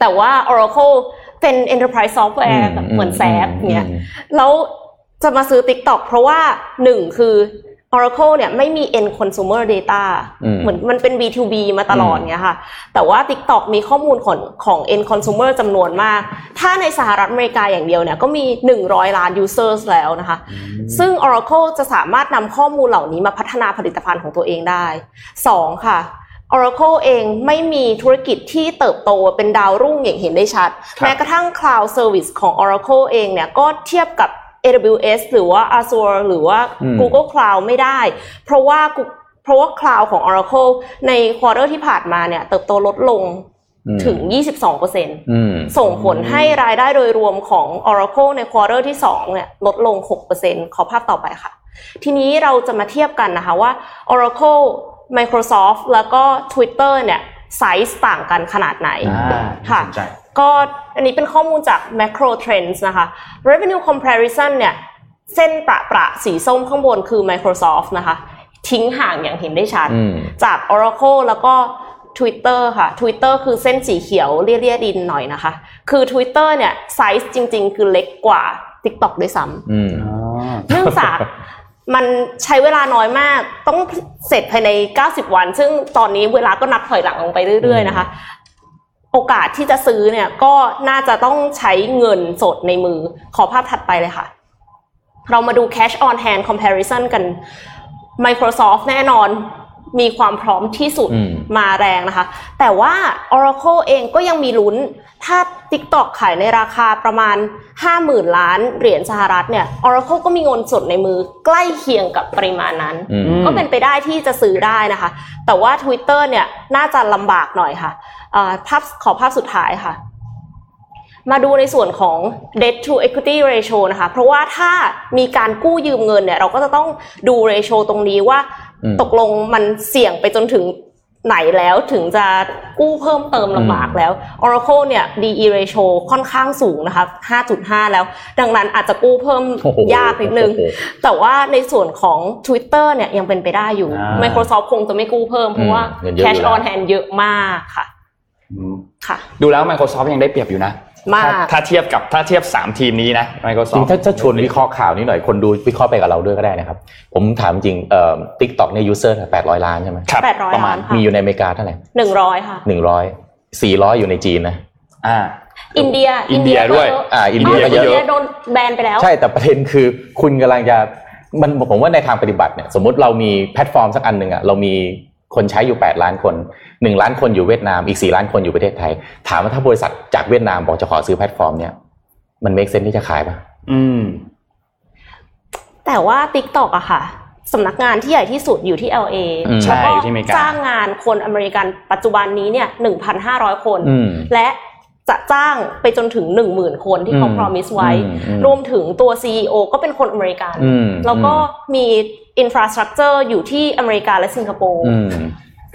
แต่ว่า Oracle เป็น Enterprise Software เหมือน SAP เนี่ยแล้วจะมาซื้อ TikTok เพราะว่า1คือ Oracle เนี่ยไม่มี end consumer data เหมือนมันเป็น B2B มาตลอดเงี้ยค่ะแต่ว่า TikTok มีข้อมูลของ end consumer จำนวนมากถ้าในสหรัฐอเมริกาอย่างเดียวเนี่ยก็มี100ล้าน users แล้วนะคะซึ่ง Oracle จะสามารถนำข้อมูลเหล่านี้มาพัฒนาผลิตภัณฑ์ของตัวเองได้2ค่ะOracle เองไม่มีธุรกิจที่เติบโตเป็นดาวรุ่งอย่างเห็นได้ชัดแม้กระทั่ง Cloud Service ของ Oracle เองเนี่ยก็เทียบกับ AWS หรือว่า Azure หรือว่า Google Cloud ไม่ได้เพราะว่า Cloud ของ Oracle ในควอเตอร์ที่ผ่านมาเนี่ยเติบโตลดลงถึง 22% ส่งผลให้รายได้โดยรวมของ Oracle ในควอเตอร์ที่2เนี่ยลดลง 6% ขอภาพต่อไปค่ะทีนี้เราจะมาเทียบกันนะคะว่า Oracle Microsoft แล้วก็ Twitter เนี่ยไซส์ต่างกันขนาดไหนค่ะก็อันนี้เป็นข้อมูลจาก Macro Trends นะคะ Revenue Comparison เนี่ยเส้นประสีส้มข้างบนคือ Microsoft นะคะทิ้งห่างอย่างเห็นได้ชัดจาก Oracle แล้วก็ Twitter ค่ะ Twitter คือเส้นสีเขียวเลี่ยๆดินหน่อยนะคะคือ Twitter เนี่ยไซส์จริงๆคือเล็กกว่า TikTok ด้วยซ้ำเนื่องจากมันใช้เวลาน้อยมากต้องเสร็จภายใน90วันซึ่งตอนนี้เวลาก็นับถอยหลังลงไปเรื่อยๆนะคะโอกาสที่จะซื้อเนี่ยก็น่าจะต้องใช้เงินสดในมือขอภาพถัดไปเลยค่ะเรามาดู cash on hand comparison กัน Microsoft แน่นอนมีความพร้อมที่สุดมาแรงนะคะแต่ว่า Oracle เองก็ยังมีลุ้นถ้า TikTok ขายในราคาประมาณ 50,000 ล้านเหรียญสหรัฐเนี่ย Oracle ก็มีเงินสดในมือใกล้เคียงกับปริมาณนั้นก็เป็นไปได้ที่จะซื้อได้นะคะแต่ว่า Twitter เนี่ยน่าจะลำบากหน่อยค่ะขอภาพสุดท้ายค่ะมาดูในส่วนของ debt to equity ratio นะคะเพราะว่าถ้ามีการกู้ยืมเงินเนี่ยเราก็จะต้องดู ratio ตรงนี้ว่าตกลงมันเสี่ยงไปจนถึงไหนแล้วถึงจะกู้เพิ่มเติมลำบากแล้ว Oracle เนี่ย DE ratio ค่อนข้างสูงนะคะ 5.5 แล้วดังนั้นอาจจะกู้เพิ่มยากนิดนึงแต่ว่าในส่วนของ Twitter เนี่ยยังเป็นไปได้อยู่ Microsoft คงจะไม่กู้เพิ่มเพราะว่า cash on hand เยอะมากค่ะค่ะดูแล้ว Microsoft ยังได้เปรียบอยู่นะถ้าเทียบ3ทีมนี้นะ Microsoft ถ้าชวนวิเคราะห์ข่าวนี้หน่อยคนดูวิเคราะห์ไปกับเราด้วยก็ได้นะครับผมถามจริงTikTok เนี่ย user 800ล้านใช่มั้ย800ประมาณมีอยู่ในอเมริกาเท่าไหร่100ค่ะ100 400อยู่ในจีนนะอินเดียด้วยอินเดียก็เยอะโดนแบนไปแล้วใช่แต่ประเด็นคือคุณกำลังจะมันผมว่าในทางปฏิบัติเนี่ยสมมุติเรามีแพลตฟอร์มสักอันนึงอ่ะเรามีคนใช้อยู่8ล้านคน1ล้านคนอยู่เวียดนามอีก4ล้านคนอยู่ประเทศไทยถามว่าถ้าบริษัทจากเวียดนามบอกจะขอซื้อแพลตฟอร์มเนี่ย มันเมคเซนส์ที่จะขายป่ะแต่ว่า TikTok อ่ะค่ะสำนักงานที่ใหญ่ที่สุดอยู่ที่ LA แล้วก็จ้างงานคนอเมริกันปัจจุบันนี้เนี่ย 1,500 คนและจะจ้างไปจนถึง 10,000 คนที่เขา promise ไว้รวมถึงตัว CEO ก็เป็นคนอเมริกันแล้วก็มี infrastructure อยู่ที่อเมริกาและสิงคโปร์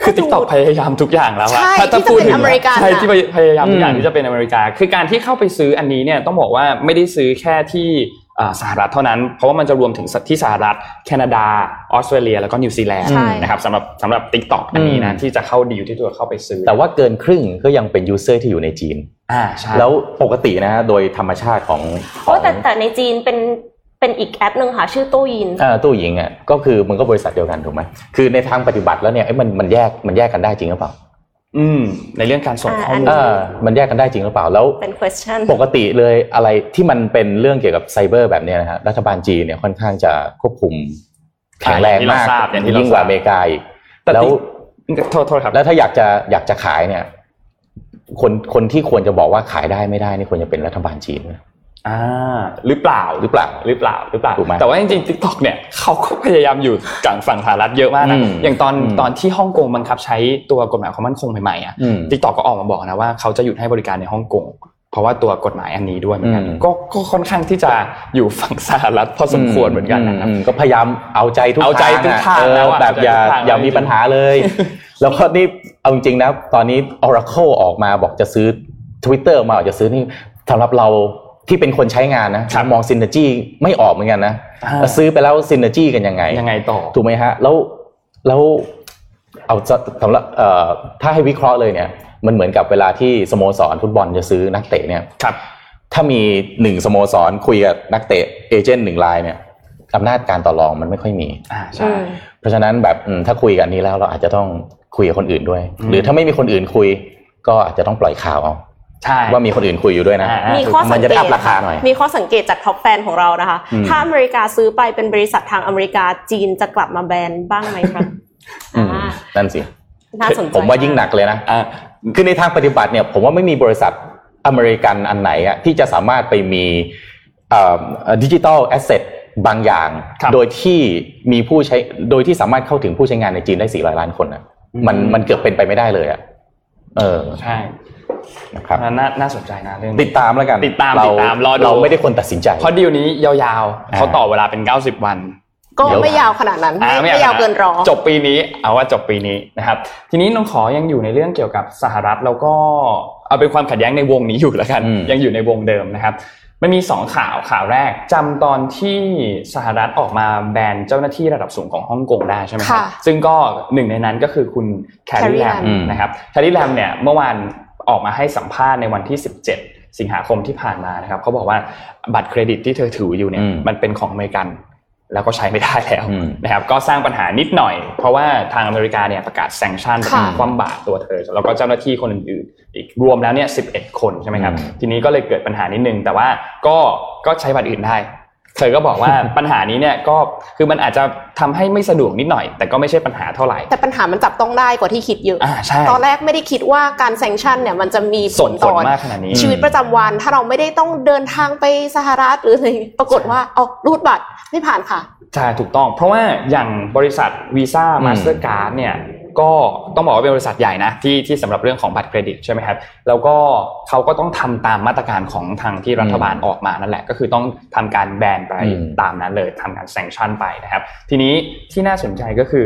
คือ TikTok พยายามทุกอย่างแล้วอ่ะถ้าพูดถึงใช่ที่พยายามทุกอย่างที่จะเป็นอเมริกาคือการที่เข้าไปซื้ออันนี้เนี่ยต้องบอกว่าไม่ได้ซื้อแค่ที่สหรัฐเท่านั้นเพราะว่ามันจะรวมถึงที่สหรัฐแคนาดาออสเตรเลียแล้วก็นิวซีแลนด์นะครับสำหรับ TikTok อันนี้นะที่จะเข้าดีลที่ตัวเข้าไปซื้อแต่ว่าเกินครึ่งก็ยังเป็นยูสเซอร์ที่อยู่ในจีนใช่แล้วปกตินะโดยธรรมชาติของแต่ในจีนเป็นอีกแอปนึงค่ะชื่อตู้ยินตู้ยิงอ่ะก็คือมันก็บริษัทเดียวกันถูกมั้ยคือในทางปฏิบัติแล้วเนี่ยมันแยกกันได้จริงหรือเปล่าในเรื่องการส่งข้อมูลมันแยกกันได้จริงหรือเปล่าแล้วเป็น question ปกติเลยอะไรที่มันเป็นเรื่องเกี่ยวกับไซเบอร์แบบนี้นะฮะรัฐบาลจีนเนี่ยค่อนข้างจะควบคุมแข็งแรงมากยิ่งกว่าอเมริกาอีกแล้วโทษครับแล้วถ้าอยากจะขายเนี่ยคนที่ควรจะบอกว่าขายได้ไม่ได้นี่ควรจะเป็นรัฐบาลจีนหรือเปล่าแต่ว่าจริงๆ TikTok เนี่ยเขาก็พยายามอยู่กลางฝั่งสหรัฐเยอะมากนะอย่างตอนที่ฮ่องกงบังคับใช้ตัวกฎหมายความมั่นคงใหม่ๆอ่ะ TikTok ก็ออกมาบอกนะว่าเขาจะหยุดให้บริการในฮ่องกงเพราะว่าตัวกฎหมายอันนี้ด้วยเหมือนกันก็ค่อนข้างที่จะอยู่ฝั่งสหรัฐพอสมควรเหมือนกันนะครับก็พยายามเอาใจทุกทางแล้วแบบอย่ามีปัญหาเลยแล้วก็นี่เอาจริงๆนะตอนนี้ Oracle ออกมาบอกจะซื้อ Twitter มาจะซื้อนี่สำหรับเราที่เป็นคนใช้งานนะมองซินเนอร์จี้ไม่ออกเหมือนกันนะซื้อไปแล้วซินเนอร์จี้กันยังไงต่อถูกไหมฮะแล้วเอาสำหรับถ้าให้วิเคราะห์เลยเนี่ยมันเหมือนกับเวลาที่สโมสรฟุตบอลจะซื้อนักเตะเนี่ยถ้ามี1สโมสรคุยกับนักเตะเอเจนต์1รายเนี่ยอำนาจการต่อรองมันไม่ค่อยมีใช่เพราะฉะนั้นแบบถ้าคุยกันนี้แล้วเราอาจจะต้องคุยกับคนอื่นด้วยหรือถ้าไม่มีคนอื่นคุยก็อาจจะต้องปล่อยข่าวเอาว่ามีคนอื่นคุยอยู่ด้วยนะมันจะได้อัพราคาหน่อยมีข้อสังเกตจากท็อปแฟนของเรานะคะถ้าอเมริกาซื้อไปเป็นบริษัททางอเมริกาจีนจะกลับมาแบนบ้างไหมครับนั่นสิผมว่ายิ่งหนักเลยนะคือในทางปฏิบัติเนี่ยผมว่าไม่มีบริษัทอเมริกันอันไหนอะที่จะสามารถไปมีดิจิทัลแอสเซทบางอย่างโดยที่สามารถเข้าถึงผู้ใช้งานในจีนได้400ล้านคนนะมันเกือบเป็นไปไม่ได้เลยอะใช่นะครับน่าสนใจนะเรื่องติดตามแล้วกันติดตามเราไม่ได้คนตัดสินใจเพราะดีลนี้ยาวๆเขาต่อเวลาเป็น90วันก็ไม่ยาวขนาดนั้นไม่ยาวเกินรอจบปีนี้เอาว่าจบปีนี้นะครับทีนี้น้องขอยังอยู่ในเรื่องเกี่ยวกับสหรัฐแล้วก็เอาเป็นความขัดแย้งในวงนี้อยู่แล้วกันยังอยู่ในวงเดิมนะครับมันมี2ข่าวแรกจำตอนที่สหรัฐออกมาแบนเจ้าหน้าที่ระดับสูงของฮ่องกงได้ใช่ไหมครับซึ่งก็หนึ่งในนั้นก็คือคุณแคร์รีแลมนะครับแคร์รีแลมเนี่ยเมื่อวานออกมาให้สัมภาษณ์ในวันที่17สิงหาคมที่ผ่านมานะครับเขาบอกว่าบัตรเครดิตที่เธอถืออยู่เนี่ยมันเป็นของอเมริกันแล้วก็ใช้ไม่ได้แล้วนะครับก็สร้างปัญหานิดหน่อยเพราะว่าทางอเมริกาเนี่ยประกาศแซงชั่นคว่ำบาตรตัวเธอแล้วก็เจ้าหน้าที่คนอื่นๆอีกรวมแล้วเนี่ย11คนใช่มั้ยครับทีนี้ก็เลยเกิดปัญหานิดนึงแต่ว่าก็ใช้บัตรอื่นได้เธอก็บอกว่าปัญหานี้เนี่ยก็คือมันอาจจะทำให้ไม่สะดวกนิดหน่อยแต่ก็ไม่ใช่ปัญหาเท่าไหร่แต่ปัญหามันจับต้องได้กว่าที่คิดเยอะตอนแรกไม่ได้คิดว่าการแซงชั่นเนี่ยมันจะมีผลต่อชีวิตประจำวันถ้าเราไม่ได้ต้องเดินทางไปสหรัฐหรืออะไรปรากฏว่าออกรูดบัตรไม่ผ่านค่ะใช่ถูกต้องเพราะว่าอย่างบริษัท Visa Mastercard เนี่ยก็ต้องบอกว่าเป็นบริษัทใหญ่นะที่สำหรับเรื่องของบัตรเครดิตใช่ไหมครับแล้วก็เขาก็ต้องทำตามมาตรการของทางที่รัฐบาลออกมานั่นแหละก็คือต้องทำการแบนไปตามนั้นเลยทำการแซงชั่นไปนะครับทีนี้ที่น่าสนใจก็คือ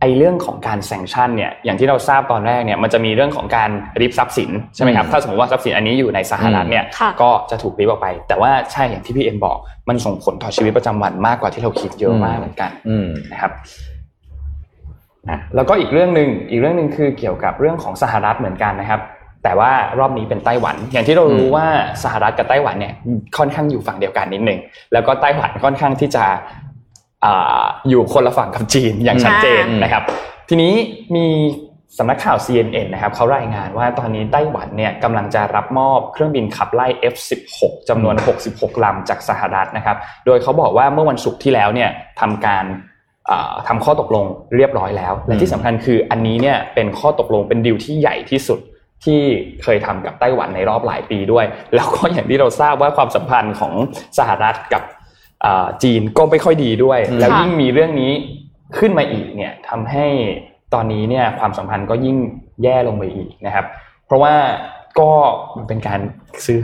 ไอ้เรื่องของการแซงชั่นเนี่ยอย่างที่เราทราบตอนแรกเนี่ยมันจะมีเรื่องของการริบทรัพย์สินใช่ไหมครับถ้าสมมติว่าทรัพย์สินอันนี้อยู่ในสหรัฐเนี่ยก็จะถูกริบออกไปแต่ว่าใช่อย่างที่พี่เอ็มบอกมันส่งผลต่อชีวิตประจำวันมากกว่าที่เราคิดเยอะมากเหมือนกันนะครับแล้วก็อีกเรื่องนึงคือเกี่ยวกับเรื่องของสหรัฐเหมือนกันนะครับแต่ว่ารอบนี้เป็นไต้หวันอย่างที่เรารู้ว่าสหรัฐกับไต้หวันเนี่ยค่อนข้างอยู่ฝั่งเดียวกันนิดนึงแล้วก็ไต้หวันค่อนข้างที่จะอยู่คนละฝั่งกับจีนอย่างชัดเจนนะครับทีนี้มีสำนักข่าว CNN นะครับเขารายงานว่าตอนนี้ไต้หวันเนี่ยกำลังจะรับมอบเครื่องบินขับไล่ F16 จำนวน66ลำจากสหรัฐนะครับโดยเขาบอกว่าเมื่อวันศุกร์ที่แล้วเนี่ยทำข้อตกลงเรียบร้อยแล้วและที่สำคัญคืออันนี้เนี่ยเป็นข้อตกลงเป็นดีลที่ใหญ่ที่สุด ที่เคยทำกับไต้หวันในรอบหลายปีด้วยแล้วก็อย่างที่เราทราบว่าความสัมพันธ์ของสหรัฐกับจีนก็ไม่ค่อยดีด้วยแล้วยิ่งมีเรื่องนี้ขึ้นมาอีกเนี่ยทำให้ตอนนี้เนี่ยความสัมพันธ์ก็ยิ่งแย่ลงไปอีกนะครับเพราะว่าก็มันเป็นการซื้อ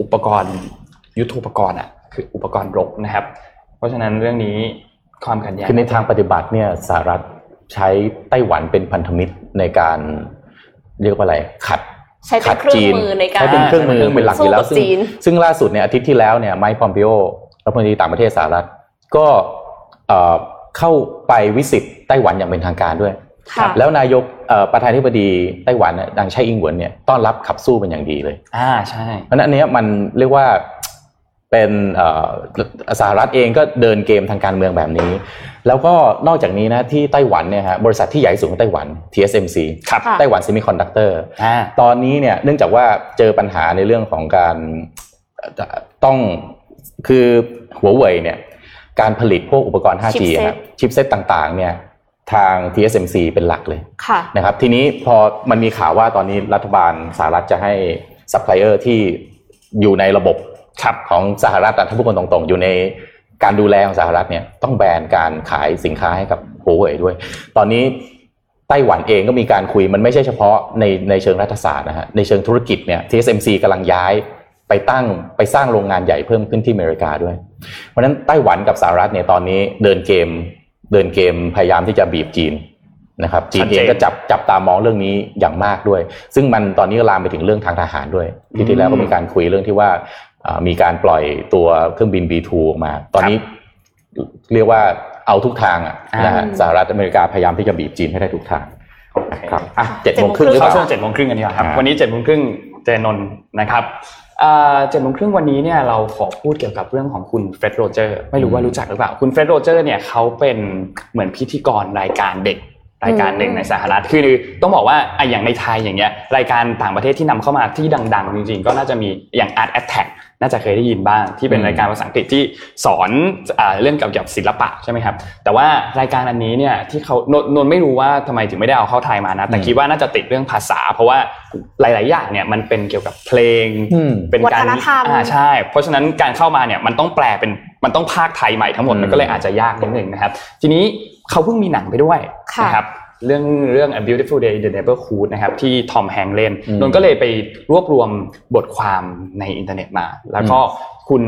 อุปกรณ์ยุทโธปกรณ์อ่ะคืออุปกรณ์รบนะครับเพราะฉะนั้นเรื่องนี้ความขัดแย้งคือในทางปฏิบัติเนี่ยสหรัฐใช้ไต้หวันเป็นพันธมิตรในการเรียกว่าอะไรขัดจีนใช้เป็นเครื่องมือเป็นหลักอยู่แล้วซึ่งล่าสุดเนี่ยอาทิตย์ที่แล้วเนี่ยไมค์พอมปิโอรัฐมนตรีต่างประเทศสหรัฐก็เข้าไปวิสิตไต้หวันอย่างเป็นทางการด้วยแล้วนายกประธานาธิบดีไต้หวันดังไช่อิงเหวินเนี่ยต้อนรับขับสู้เป็นอย่างดีเลยใช่เพราะฉะนั้นอันนี้มันเรียกว่าเป็นสหรัฐเองก็เดินเกมทางการเมืองแบบนี้แล้วก็นอกจากนี้นะที่ไต้หวันเนี่ยฮะบริษัทที่ใหญ่สุดของไต้หวัน TSMC ไต้หวันเซมิคอนดักเตอร์ตอนนี้เนี่ยเนื่องจากว่าเจอปัญหาในเรื่องของการต้องคือหัวเว่ยเนี่ยการผลิตพวกอุปกรณ์ 5G ครับชิปเซ็ตต่างๆเนี่ยทาง TSMC เป็นหลักเลยนะครับทีนี้พอมันมีข่าวว่าตอนนี้รัฐบาลสหรัฐจะให้ซัพพลายเออร์ที่อยู่ในระบบของสหรัฐถ้าพูดกันตรงๆอยู่ในการดูแลของสหรัฐเนี่ยต้องแบนการขายสินค้าให้กับ Huawei ด้วยตอนนี้ไต้หวันเองก็มีการคุยมันไม่ใช่เฉพาะในเชิงรัฐศาสตร์นะฮะในเชิงธุรกิจเนี่ย TSMC กำลังย้ายไปสร้างโรงงานใหญ่เพิ่มขึ้นที่อเมริกาด้วยเพราะฉะนั้นไต้หวันกับสหรัฐเนี่ยตอนนี้เดินเกมพยายามที่จะบีบจีนนะครับจีนเองก็จับตามองเรื่องนี้อย่างมากด้วยซึ่งมันตอนนี้ก็ลามไปถึงเรื่องทางทหารด้วยที่แล้วก็มีการคุยเรื่องที่ว่ามีการปล่อยตัวเครื่องบิน B2 ออกมาตอนนี้เรียกว่าเอาทุกทางนะฮะสหรัฐอเมริกาพยายามที่จะบีบจีนให้ได้ทุกทางครับ7 โมงครึ่งหรือเปล่าช่วง 7 โมงครึ่งกันดีกว่าครับวันนี้ 7 โมงครึ่งเจนนท์นะครับ7 โมงครึ่งวันนี้เนี่ยเราขอพูดเกี่ยวกับเรื่องของคุณเฟร็ดโรเจอร์ไม่รู้ว่ารู้จักหรือเปล่าคุณเฟร็ดโรเจอร์เนี่ยเขาเป็นเหมือนพิธีกรรายการเด็กรายการหนึ่งในสหรัฐคือต้องบอกว่าอย่างในไทยอย่างเงี้ยรายการต่างประเทศที่นำเข้ามาที่ดังๆจริงๆก็น่าจะมีอย่าง Art Attack น่าจะเคยได้ยินบ้างที่เป็นรายการภาษาอังกฤษที่สอนเรื่องเกี่ยวกับศิลปะใช่มั้ยครับแต่ว่ารายการอันนี้เนี่ยที่เขานนไม่รู้ว่าทำไมถึงไม่ได้เอาเข้าไทยมานะแต่คิดว่าน่าจะติดเรื่องภาษาเพราะว่าหลายๆอย่างเนี่ยมันเป็นเกี่ยวกับเพลงเป็นการใช่เพราะฉะนั้นการเข้ามาเนี่ยมันต้องแปลเป็นมันต้องพากย์ไทยใหม่ทั้งหมดมันก็เลยอาจจะยากนิดนึงนะครับทีนี้เขาเพิ่งมีหนังไปด้วยนะครับเรื่อง A Beautiful Day in the Neighborhood นะครับที่ Tom Hanks เล่นนนก็เลยไปรวบรวมบทความในอินเทอร์เน็ตมาแล้วก็คุณ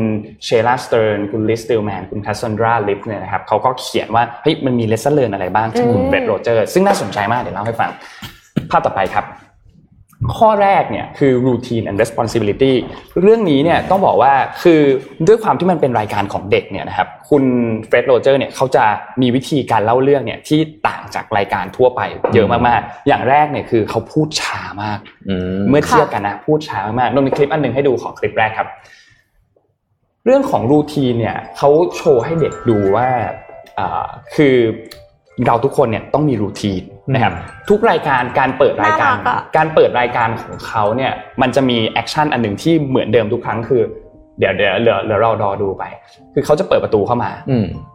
เชล่าสเติร์นคุณลิสติลแมนคุณคาสซอนดราลิฟเนี่ยนะครับเขาก็เขียนว่าเฮ้ยมันมี lesson learn อะไรบ้างจากคุณเฟร็ดโรเจอร์ซึ่งน่าสนใจมากเดี๋ยวเล่าให้ฟังภาพต่อไปครับข้อแรกเนี่ยคือ routine and responsibility เรื่องนี้เนี่ยต้องบอกว่าคือด้วยความที่มันเป็นรายการของเด็กเนี่ยนะครับคุณเฟร็ดโรเจอร์เนี่ยเขาจะมีวิธีการเล่าเรื่องเนี่ยที่ต่างจากรายการทั่วไปเยอะมากๆอย่างแรกเนี่ยคือเขาพูดช้ามากเมื่อเทียบกันนะพูดช้ามากๆมีคลิปอันนึงให้ดูขอคลิปแรกครับเรื่องของ routine เนี่ยเขาโชว์ให้เด็กดูว่าคือเราทุกคนเนี่ยต้องมีรูทีนนะครับทุกรายการการเปิดรายการของเขาเนี่ยมันจะมีแอคชั่นอันหนึ่งที่เหมือนเดิมทุกครั้งคือเดี๋ยวเรารอดูไปคือเขาจะเปิดประตูเข้ามา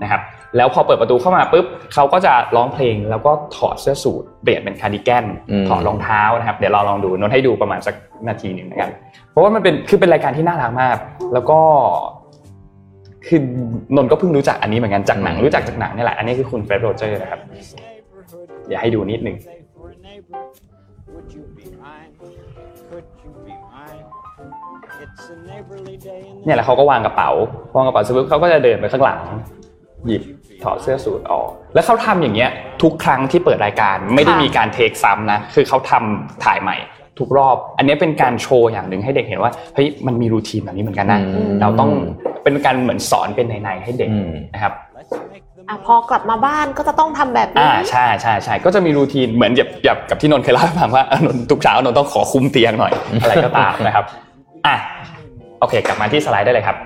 นะครับแล้วพอเปิดประตูเข้ามาปุ๊บเขาก็จะร้องเพลงแล้วก็ถอดเสื้อสูทเปลี่ยนเป็นคาร์ดิแกนถอดรองเท้านะครับเดี๋ยวเราลองดูนนท์ให้ดูประมาณสักนาทีนึงนะครับเพราะว่ามันเป็นรายการที่น่ารักมากแล้วก็คือนนท์ก็เพิ่งรู้จักอันนี้เหมือนกันจากหนังรู้จักจากหนังนี่แหละอันนี้คือคุณเฟร็ดโรเจอร์นะครับอย่าให้ดูนิดนึงเนี่ยแหละเขาก็วางกระเป๋าซึ่งเขาก็จะเดินไปข้างหลังหยิบถอดเสื้อสูทออกแล้วเขาทำอย่างเงี้ยทุกครั้งที่เปิดรายการไม่ได้มีการเทคซ้ำนะคือเขาทำถ่ายใหม่ทุกรอบอันนี้เป็นการโชว์อย่างหนึ่งให้เด็กเห็นว่าเฮ้ยมันมีรูทีนแบบนี้เหมือนกันนะเราต้องเป็นการเหมือนสอนเป็นในๆให้เด็กนะครับพอกลับมาบ้านก็จะต้องทำแบบนี้ใช่ใช่ใช่ก็จะมีรูทีนเหมือนหยับกับที่นนท์เคยเล่าให้ฟังว่านนท์ทุกเช้านนท์ต้องขอคุมเตียงหน่อยอะไรก็ตามนะครับโอเคกลับมาที่สไลด์ได้เลยครับ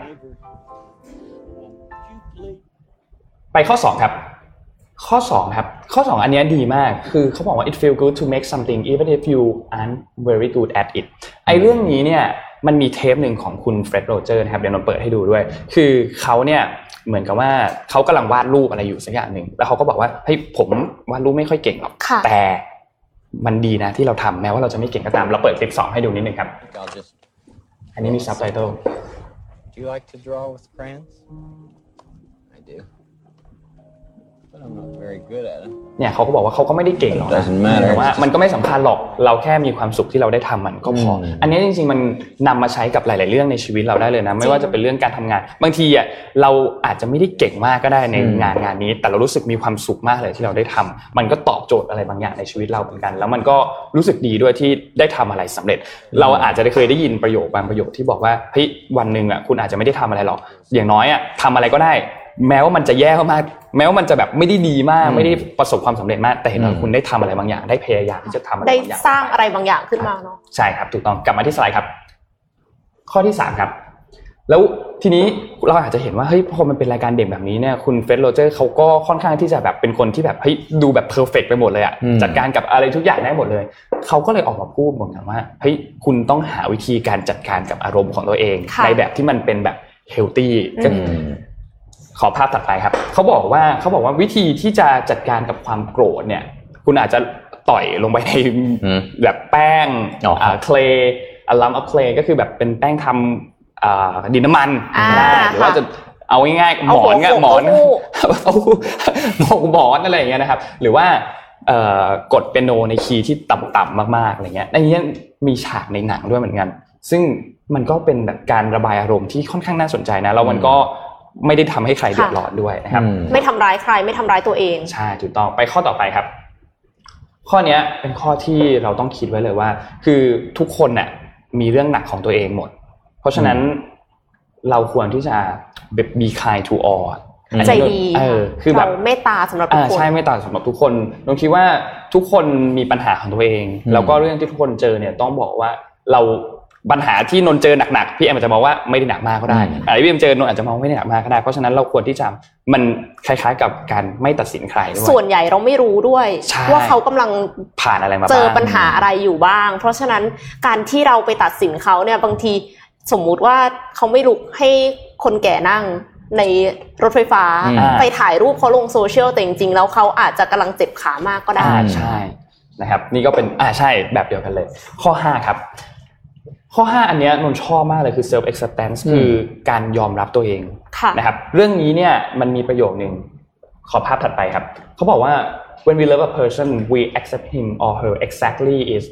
ไปข้อ2ครับข้อ2อันนี้ดีมากคือเขาบอกว่า it feel good to make something even if you aren't very good at it ไอ้เรื่องนี้เนี่ยมันมีเทปหนึ่งของคุณเฟร็ดโรเจอร์นะครับเดี๋ยวนนท์เปิดให้ดูด้วยคือเขาเนี่ยเหมือนกับว่าเขากำลังวาดรูปอะไรอยู่สักอย่างหนึ่งแล้วเขาก็บอกว่าเฮ้ยผมวาดรูปไม่ค่อยเก่งหรอกแต่ มันดีนะที่เราทำแม้ว่าเราจะไม่เก่งก็ตามเราเปิดคลิป2ให้ดูนิดนึงครับอันนี้มีซับไตเติล Do you like to draw with crayons? I do. But I'm not very good at it. เนี่ยเขาก็บอกว่าเขาก็ไม่ได้เก่งหรอกแต่ว่ามันก็ไม่สำคัญหรอกเราแค่มีความสุขที่เราได้ทำมันก็พออันนี้จริงๆมันนำมาใช้กับหลายๆเรื่องในชีวิตเราได้เลยนะไม่ว่าจะเป็นเรื่องการทำงานบางทีอ่ะเราอาจจะไม่ได้เก่งมากก็ได้ในงานนี้แต่เรารู้สึกมีความสุขมากเลยที่เราได้ทำมันก็ตอบโจทย์อะไรบางอย่างในชีวิตเราเหมือนกันแล้วมันก็รู้สึกดีด้วยที่ได้ทำอะไรสำเร็จเราอาจจะเคยได้ยินประโยคบางประโยคที่บอกว่าเฮ้ยวันนึงอ่ะคุณอาจจะไม่ได้ทำอะไรหรอกอย่างน้อยอ่ะทำอะไรก็ได้แม้ว่ามันจะแย่มากแม้ว่ามันจะแบบไม่ได้ดีมากไม่ได้ประสบความสำเร็จมากแต่เห็นว่าคุณได้ทำอะไรบางอย่างได้พยายามที่จะทำอะไรบางอย่างได้สร้างอะไรบางอย่างขึ้นมาเนาะใช่ครับถูกต้องกลับมาที่สไลด์ครับข้อที่3ครับแล้วทีนี้เราอาจจะเห็นว่าเฮ้ยพอมันเป็นรายการเด็กแบบนี้เนี่ยคุณเฟรดโรเจอร์เขาก็ค่อนข้างที่จะแบบเป็นคนที่แบบเฮ้ยดูแบบเพอร์เฟคไปหมดเลยอ่ะจัดการกับอะไรทุกอย่างได้หมดเลยเขาก็เลยออกมาพูดบอกกันว่าเฮ้ยคุณต้องหาวิธีการจัดการกับอารมณ์ของตัวเองในแบบที่มันเป็นแบบเฮลตี้ขอภาพถัดไปครับเขาบอกว่าวิธีที่จะจัดการกับความโกรธเนี่ยคุณอาจจะต่อยลงไปในแบบแป้งเคลย์อะลัมอะเคลย์ก็คือแบบเป็นแป้งทำดินน้ำมันหรือว่าจะเอาง่ายๆหมอนอะไรอย่างเงี้ยนะครับหรือว่ากดเปียโนในคีย์ที่ต่ำๆมากๆอะไรเงี้ยอันนี้มีฉากในหนังด้วยเหมือนกันซึ่งมันก็เป็นแบบการระบายอารมณ์ที่ค่อนข้างน่าสนใจนะแล้วมันก็ไม่ได้ทำให้ใครเดือดร้อนด้วยนะครับไม่ทำร้ายใครไม่ทำร้ายตัวเองใช่ถูกต้องไปข้อต่อไปครับข้อนี้เป็นข้อที่เราต้องคิดไว้เลยว่าคือทุกคนน่ะมีเรื่องหนักของตัวเองหมดเพราะฉะนั้นเราควรที่จะ be kind to all ใจดีคือแบบเมตตาสำหรับทุกคนใช่เมตตาสำหรับทุกคนต้องคิดว่าทุกคนมีปัญหาของตัวเองแล้วก็เรื่องที่ทุกคนเจอเนี่ยต้องบอกว่าเราปัญหาที่นนเจอหนักๆพี่เอ็มอาจจะมองว่าไม่ได้หนักมากก็ได้อะไรพี่เอ็มเจอนนอาจจะมองไม่ได้หนักมากก็ได้เพราะฉะนั้นเราควรที่จะมันคล้ายๆกับการไม่ตัดสินใครด้วยส่วนใหญ่เราไม่รู้ด้วยว่าเขากำลังผ่านอะไรมาบ้างเจอปัญหาอะไรอยู่บ้างเพราะฉะนั้นการที่เราไปตัดสินเขาเนี่ยบางทีสมมุติว่าเขาไม่ลุกให้คนแก่นั่งในรถไฟฟ้าไปถ่ายรูปเขาลงโซเชียลแต่จริงๆแล้วเขาอาจจะกำลังเจ็บขามากก็ได้ใช่นะครับนี่ก็เป็นใช่แบบเดียวกันเลยข้อ5ครับข้อ5อันนี้นนชอบมากเลยคือ self acceptance คือการยอมรับตัวเองนะครับเรื่องนี้เนี่ยมันมีประโยคนึงขอภาพถัดไปครับเขาบอกว่า when we love a person we accept him or her exactly is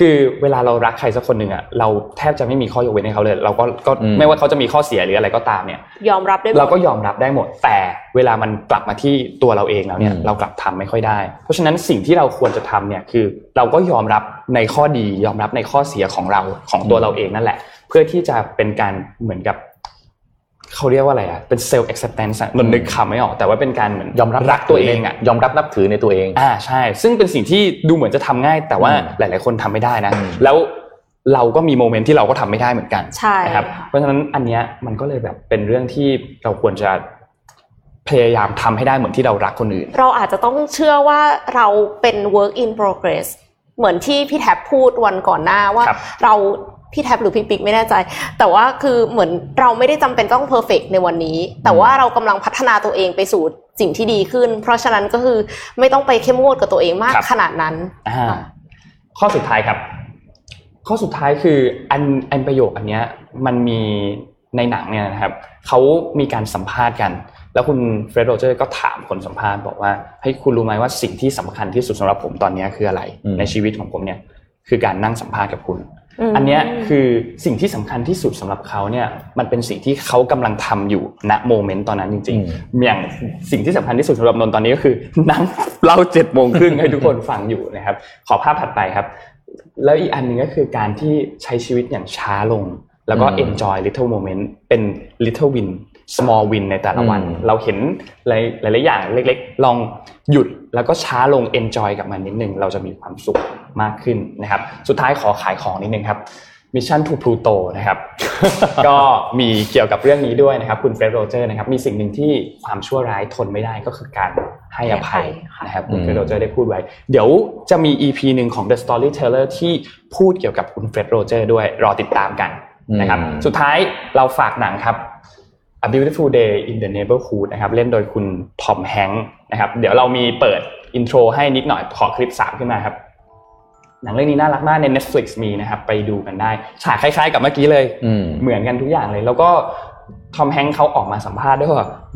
คือเวลาเรารักใครสักคนนึงอ่ะเราแทบจะไม่มีข้อยกเว้นให้เขาเลยเราก็ไม่ว่าเขาจะมีข้อเสียหรืออะไรก็ตามเนี่ยยอมรับได้เราก็ยอมรับได้หมดแต่เวลามันกลับมาที่ตัวเราเองแล้วเนี่ยเรากลับทำไม่ค่อยได้เพราะฉะนั้นสิ่งที่เราควรจะทำเนี่ยคือเราก็ยอมรับในข้อดียอมรับในข้อเสียของเราของตัวเราเองนั่นแหละเพื่อที่จะเป็นการเหมือนกับเขาเรียกว่าอะไรอ่ะเป็น self acceptance นนนึกคำไม่ออกแต่ว่าเป็นการเหมือนยอมรับรักตัวเองอ่ะยอมรับนับถือในตัวเองใช่ซึ่งเป็นสิ่งที่ดูเหมือนจะทำง่ายแต่ว่าหลายๆคนทำไม่ได้นะแล้วเราก็มีโมเมนต์ที่เราก็ทำไม่ได้เหมือนกันนะครับเพราะฉะนั้นอันเนี้ยมันก็เลยแบบเป็นเรื่องที่เราควรจะพยายามทำให้ได้เหมือนที่เรารักคนอื่นเราอาจจะต้องเชื่อว่าเราเป็น work in progress เหมือนที่พี่แท็บพูดวันก่อนหน้าว่าเราพี่แท็บหรือพี่ปิ๊กไม่แน่ใจแต่ว่าคือเหมือนเราไม่ได้จำเป็นต้อง perfect ในวันนี้แต่ว่าเรากำลังพัฒนาตัวเองไปสู่สิ่งที่ดีขึ้นเพราะฉะนั้นก็คือไม่ต้องไปเข้มงวดกับตัวเองมากขนาดนั้นข้อสุดท้ายครับข้อสุดท้ายคืออันประโยคอันเนี้ยมันมีในหนังเนี่ยนะครับเขามีการสัมภาษณ์กันแล้วคุณเฟรดโรเจอร์ก็ถามคนสัมภาษณ์บอกว่าให้คุณรู้ไหมว่าสิ่งที่สำคัญที่สุดสำหรับผมตอนนี้คืออะไรในชีวิตของผมเนี่ยคือการนั่งสัมภาษณ์กับคุณอันนี้คือสิ่งที่สำคัญที่สุดสำหรับเขาเนี่ยมันเป็นสิ่งที่เขากำลังทำอยู่ณโมเมนต์ตอนนั้นจริงๆอย่างสิ่งที่สำคัญที่สุดสำหรับนนตอนนี้ก็คือนั่งเล่า 7:30 น.ให้ทุกคนฟังอยู่นะครับขอภาพถัดไปครับแล้วอีกอันนึงก็คือการที่ใช้ชีวิตอย่างช้าลงแล้วก็ enjoy little moment เป็น little win small win ในแต่ละวันเราเห็นหลายๆอย่างเล็กๆลองหยุดแล้วก็ช้าลง enjoy กับมันนิดนึงเราจะมีความสุขมากขึ้นนะครับสุดท้ายขอขายของนิดนึงครับ Mission to Pluto นะครับก็มีเกี่ยวกับเรื่องนี้ด้วยนะครับคุณเฟรดโรเจอร์นะครับมีสิ่งหนึ่งที่ความชั่วร้ายทนไม่ได้ก็คือการให้อภัยนะครับคุณเฟรดโรเจอร์ได้พูดไว้เดี๋ยวจะมี EP นึงของ The Storyteller ที่พูดเกี่ยวกับคุณเฟรดโรเจอร์ด้วยรอติดตามกันนะครับสุดท้ายเราฝากหนังครับA Beautiful Day in the Neighborhood นะครับเล่นโดยคุณ Tom Hanks นะครับเดี๋ยวเรามีเปิดอินโทรให้นิดหน่อยขอคลิป3ขึ้นมาครับ หนังเรื่องนี้น่ารักมากใน Netflix มีนะครับไปดูกันได้ฉากคล้ายๆกับเมื่อกี้เลยเหมือนกันทุกอย่างเลยแล้วก็Tom Hanks เขาออกมาสัมภาษณ์ด้วย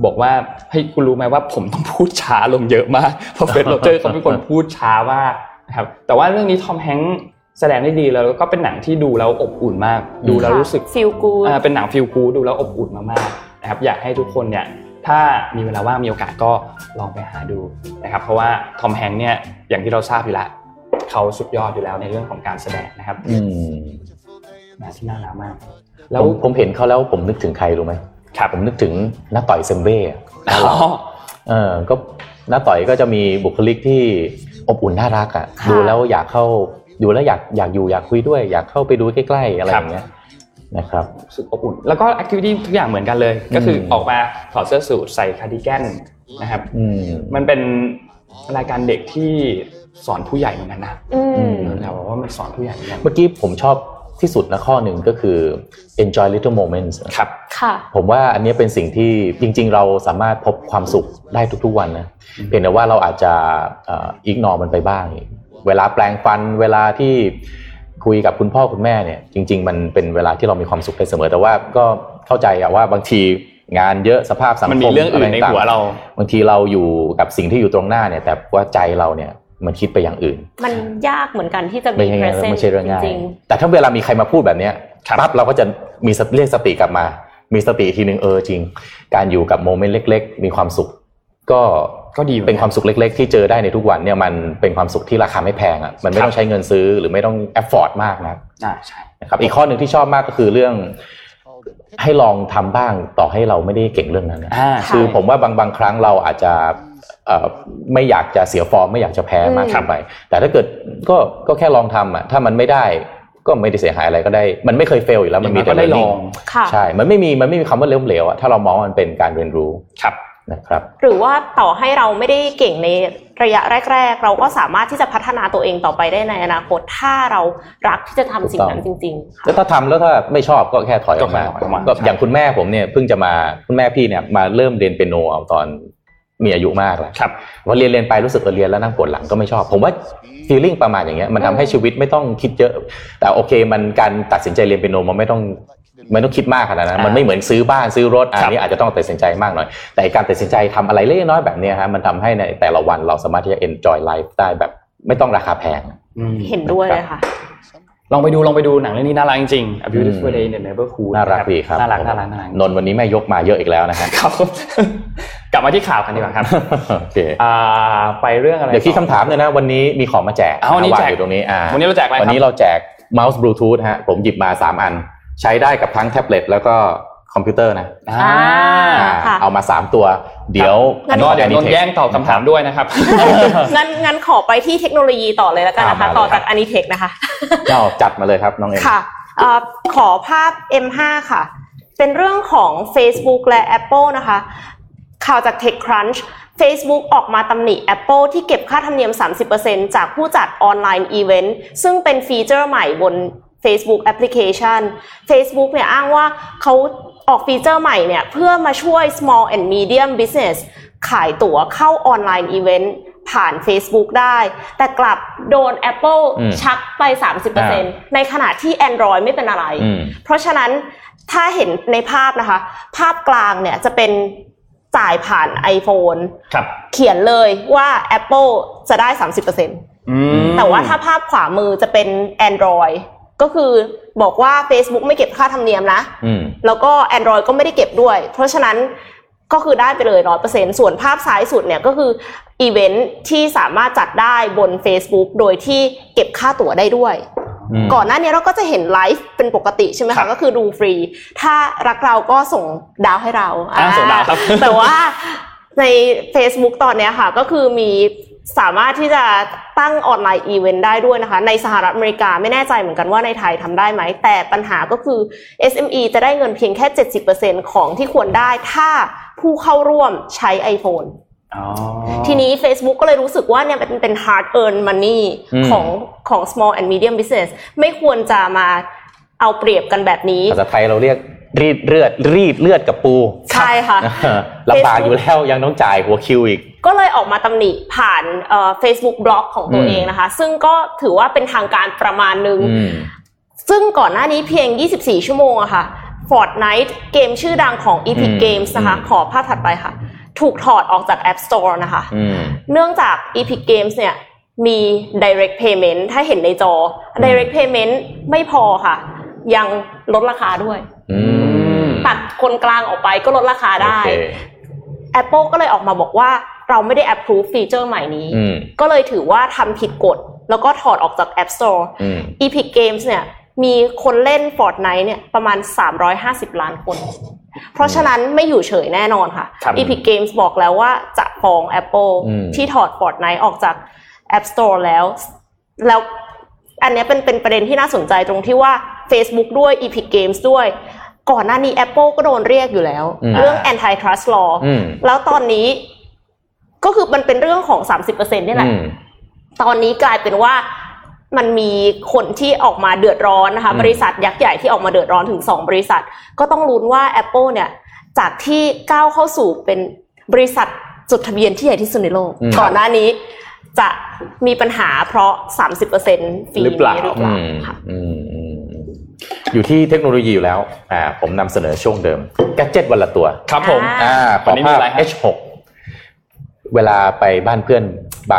บอกว่าเฮ้ยคุณรู้ไหมว่าผมต้องพูดช้าลงเยอะมากเพราะเฟรดโรเจอร์เขาเป็นคนพูดช้ามากนะครับแต่ว่าเรื่องนี้ Tom Hanks แสดงได้ดีแล้วก็เป็นหนังที่ดูแล้วอบอุ่นมากดูแล้วรู้สึกฟีลกู๊ดเป็นหนังฟีลกู๊ดดูแล้วอบอุ่นมากๆนะครับอยากให้ทุกคนเนี่ยถ้ามีเวลาว่างมีโอกาสก็ลองไปหาดูนะครับเพราะว่า Tom Hanks เนี่ยอย่างที่เราทราบอยู่แล้วเขาสุดยอดอยู่แล้วในเรื่องของการแสดงนะครับที่น่ารักมากแล้วผมเห็นเขาแล้วผมนึกถึงใครรู้ไหมครับผมนึกถึงน้าต่อยเซมเบ้ก็น้าต่อยก็จะมีบุคลิกที่อบอุ่นน่ารักอ่ะดูแล้วอยากเข้าดูแล้วอยากอยู่อยากคุยด้วยอยากเข้าไปดูใกล้ๆอะไรอย่างเงี้ยนะครับรู้สึกอบอุ่นแล้วก็แอคทิวิตี้ทุกอย่างเหมือนกันเลยก็คือออกมาถอดเสื้อสูทใส่คาร์ดิแกนนะครับมันเป็นรายการเด็กที่สอนผู้ใหญ่เหมือนกันนะเราบอกว่ามันสอนผู้ใหญ่เหมือนกันเมื่อกี้ผมชอบที่สุดนะข้อหนึ่งก็คือ enjoy little moments ครับค่ะผมว่าอันนี้เป็นสิ่งที่จริงๆเราสามารถพบความสุขได้ทุกๆวันนะเพียงแต่ว่าเราอาจจะignore มันไปบ้างเวลาแปรงฟันเวลาที่คุยกับคุณพ่อคุณแม่เนี่ยจริงๆมันเป็นเวลาที่เรามีความสุขได้เสมอแต่ว่าก็เข้าใจอะว่าบางทีงานเยอะสภาพสังคมมันมีเรื่องอื่นในหัวเราบางทีเราอยู่กับสิ่งที่อยู่ตรงหน้าเนี่ยแต่ว่าใจเราเนี่ยมันคิดไปอย่างอื่นมันยากเหมือนกันที่จะมี present จริงๆแต่ถ้าเวลามีใครมาพูดแบบนี้ปั๊บเราก็จะมีเรียกสติกลับมามีสติทีนึงจริงการอยู่กับโมเมนต์เล็กๆมีความสุขก็ดีเป็นความสุขเล็กๆที่เจอได้ในทุกวันเนี่ยมันเป็นความสุขที่ราคาไม่แพงอ่ะมันไม่ต้องใช้เงินซื้อหรือไม่ต้อง afford มากนะใช่นะครับอีกข้อนึงที่ชอบมากก็คือเรื่องให้ลองทำบ้างต่อให้เราไม่ได้เก่งเรื่องนั้นคือผมว่าบางครั้งเราอาจจะไม่อยากจะเสียฟอร์มไม่อยากจะแพ้มากเกินไปแต่ถ้าเกิดก็แค่ลองทำอ่ะถ้ามันไม่ได้ก็ไม่ได้เสียหายอะไรก็ได้มันไม่เคยเฟลอยู่แล้วมันมีแต่ได้ลองใช่มันไม่มีคำว่าล้มเหลวอ่ะถ้าเรามองมันเป็นการเรียนรู้ครับนะครับหรือว่าต่อให้เราไม่ได้เก่งในระยะแรกๆเราก็สามารถที่จะพัฒนาตัวเองต่อไปได้ในอนาคตถ้าเรารักที่จะทำสิ่งนั้นจริงๆแล้วถ้าทำแล้วถ้าไม่ชอบก็แค่ถอยออกมาก็อย่างคุณแม่ผมเนี่ยเพิ่งจะมาคุณแม่พี่เนี่ยมาเริ่มเรียนเปียโนเอาตอนมีอายุมากแล้วครับว่าเรียนไปรู้สึกเรียนแล้วนั่งปวดหลังก็ไม่ชอบผมว่าฟีลลิ่งประมาณอย่างเงี้ยมันทำให้ชีวิตไม่ต้องคิดเยอะแต่โอเคมันการตัดสินใจเรียนเปียโนมันไม่ต้องคิดมากขนาดนั้นมันไม่เหมือนซื้อบ้านซื้อรถอันนี้อาจจะต้องตัดสินใจมากหน่อยแต่การตัดสินใจทำอะไรเล็กน้อยแบบนี้ฮะมันทำให้ในแต่ละวันเราสามารถที่จะ enjoy life ได้แบบไม่ต้องราคาแพงเห็นด้วยเลยค่ะลองไปดูหนังเรื่องนี้น่ารักจริงๆ A Beautiful Day in the Neighborhood น่ารักดีครับน่ารักนนวันนี้แม่ยกมาเยอะอีกแล้วนะครับกลับมาที่ข่าวกันดีกว่าครับโอเคไปเรื่องอะไรเดี๋ยวคิดคำถามหน่อยนะวันนี้มีของมาแจกวันนี้แจกอยู่ตรงนี้วันนี้เราแจกอะไรครับวันนี้เราแจกเมาส์บลูทูธฮะผมหยิบมา3อันใช้ได้กับทั้งแท็บเล็ตแล้วก็คอมพิวเตอร์นะเอามา3ตัวเดี๋ยวงั้นนนแย่งตอบคำถามด้วยนะครับงั้นขอไปที่เทคโนโลยีต่อเลยแล้วกันนะคะต่อจากอนิเทคนะคะเจ้าจัดมาเลยครับน้องเองค่ะขอภาพ M5 ค่ะเป็นเรื่องของ Facebook และ Apple นะคะข่าวจาก TechCrunch Facebook ออกมาตำหนิ Apple ที่เก็บค่าธรรมเนียม 30% จากผู้จัดออนไลน์อีเวนต์ซึ่งเป็นฟีเจอร์ใหม่บน Facebook Application Facebook เนี่ยอ้างว่าเขาออกฟีเจอร์ใหม่เนี่ยเพื่อมาช่วย Small and Medium Business ขายตั๋วเข้าออนไลน์อีเวนต์ผ่าน Facebook ได้แต่กลับโดน Apple ชักไป 30% ในขณะที่ Android ไม่เป็นอะไรเพราะฉะนั้นถ้าเห็นในภาพนะคะภาพกลางเนี่ยจะเป็นจ่ายผ่าน iPhone ครับเขียนเลยว่า Apple จะได้ 30% แต่ว่าถ้าภาพขวามือจะเป็น Android ก็คือบอกว่า Facebook ไม่เก็บค่าธรรมเนียมนะแล้วก็ Android ก็ไม่ได้เก็บด้วยเพราะฉะนั้นก็คือได้ไปเลย 100% ส่วนภาพซ้ายสุดเนี่ยก็คืออีเวนท์ที่สามารถจัดได้บน Facebook โดยที่เก็บค่าตั๋วได้ด้วยก่อนหน้านี้เราก็จะเห็นไลฟ์เป็นปกติใช่ไหมคะก็คือดูฟรีถ้ารักเราก็ส่งดาวให้เราส่งดาวครับแต่ว่าใน Facebook ตอนนี้ค่ะก็คือมีสามารถที่จะตั้งออนไลน์อีเวนต์ได้ด้วยนะคะในสหรัฐอเมริกาไม่แน่ใจเหมือนกันว่าในไทยทำได้ไหมแต่ปัญหาก็คือ SME จะได้เงินเพียงแค่ 70% ของที่ควรได้ถ้าผู้เข้าร่วมใช้ iPhoneทีนี้ Facebook ก็เลยรู้สึกว่าเนี่ยเป็น hard earn money ของ small and medium business ไม่ควรจะมาเอาเปรียบกันแบบนี้ภาษาไทยเราเรียกรีดเลือดกับปูใช่ค่ะลำบากอยู่แล้วยังต้องจ่ายหัวคิวอีก ก็เลยออกมาตำหนิผ่าน Facebook Blog ของตัวเองนะคะซึ่งก็ถือว่าเป็นทางการประมาณนึงซึ่งก่อนหน้านี้เพียง24ชั่วโมงอะค่ะ Fortnite เกมชื่อดังของ Epic Games นะคะขอภาพถัดไปค่ะถูกถอดออกจาก App Store นะคะเนื่องจาก Epic Games เนี่ยมี direct payment ถ้าเห็นในจอ direct payment ไม่พอค่ะยังลดราคาด้วยตัดคนกลางออกไปก็ลดราคาได้ Apple ก็เลยออกมาบอกว่าเราไม่ได้ approve ฟีเจอร์ใหม่นี้ก็เลยถือว่าทำผิดกฎแล้วก็ถอดออกจาก App Store Epic Games เนี่ยมีคนเล่น Fortnite เนี่ยประมาณ350ล้านคนเพราะฉะนั้นไม่อยู่เฉยแน่นอนค่ะ Epic Games บอกแล้วว่าจะฟ้อง Apple ที่ถอด Fortnite ออกจาก App Store แล้วอันนี้เป็นประเด็นที่น่าสนใจตรงที่ว่า Facebook ด้วย Epic Games ด้วยก่อนหน้านี้ Apple ก็โดนเรียกอยู่แล้วเรื่อง Antitrust Law แล้วตอนนี้ก็คือมันเป็นเรื่องของ 30% นี่แหละตอนนี้กลายเป็นว่ามันมีคนที่ออกมาเดือดร้อนนะคะบริษัทยักษ์ใหญ่ที่ออกมาเดือดร้อนถึง2บริษัทก็ต้องลุ้นว่า Apple เนี่ยจากที่ก้าวเข้าสู่เป็นบริษัทจดทะเบียนที่ใหญ่ที่สุดในโลกก่อนหน้านี้จะมีปัญหาเพราะ 30% ปีนี้หรือเปล่าค่ะอยู่ที่เทคโนโลยีอยู่แล้วผมนำเสนอช่วงเดิมแกดเจ็ตวันละตัวครับผมขอภาพ H6 เวลาไปบ้านเพื่อนบ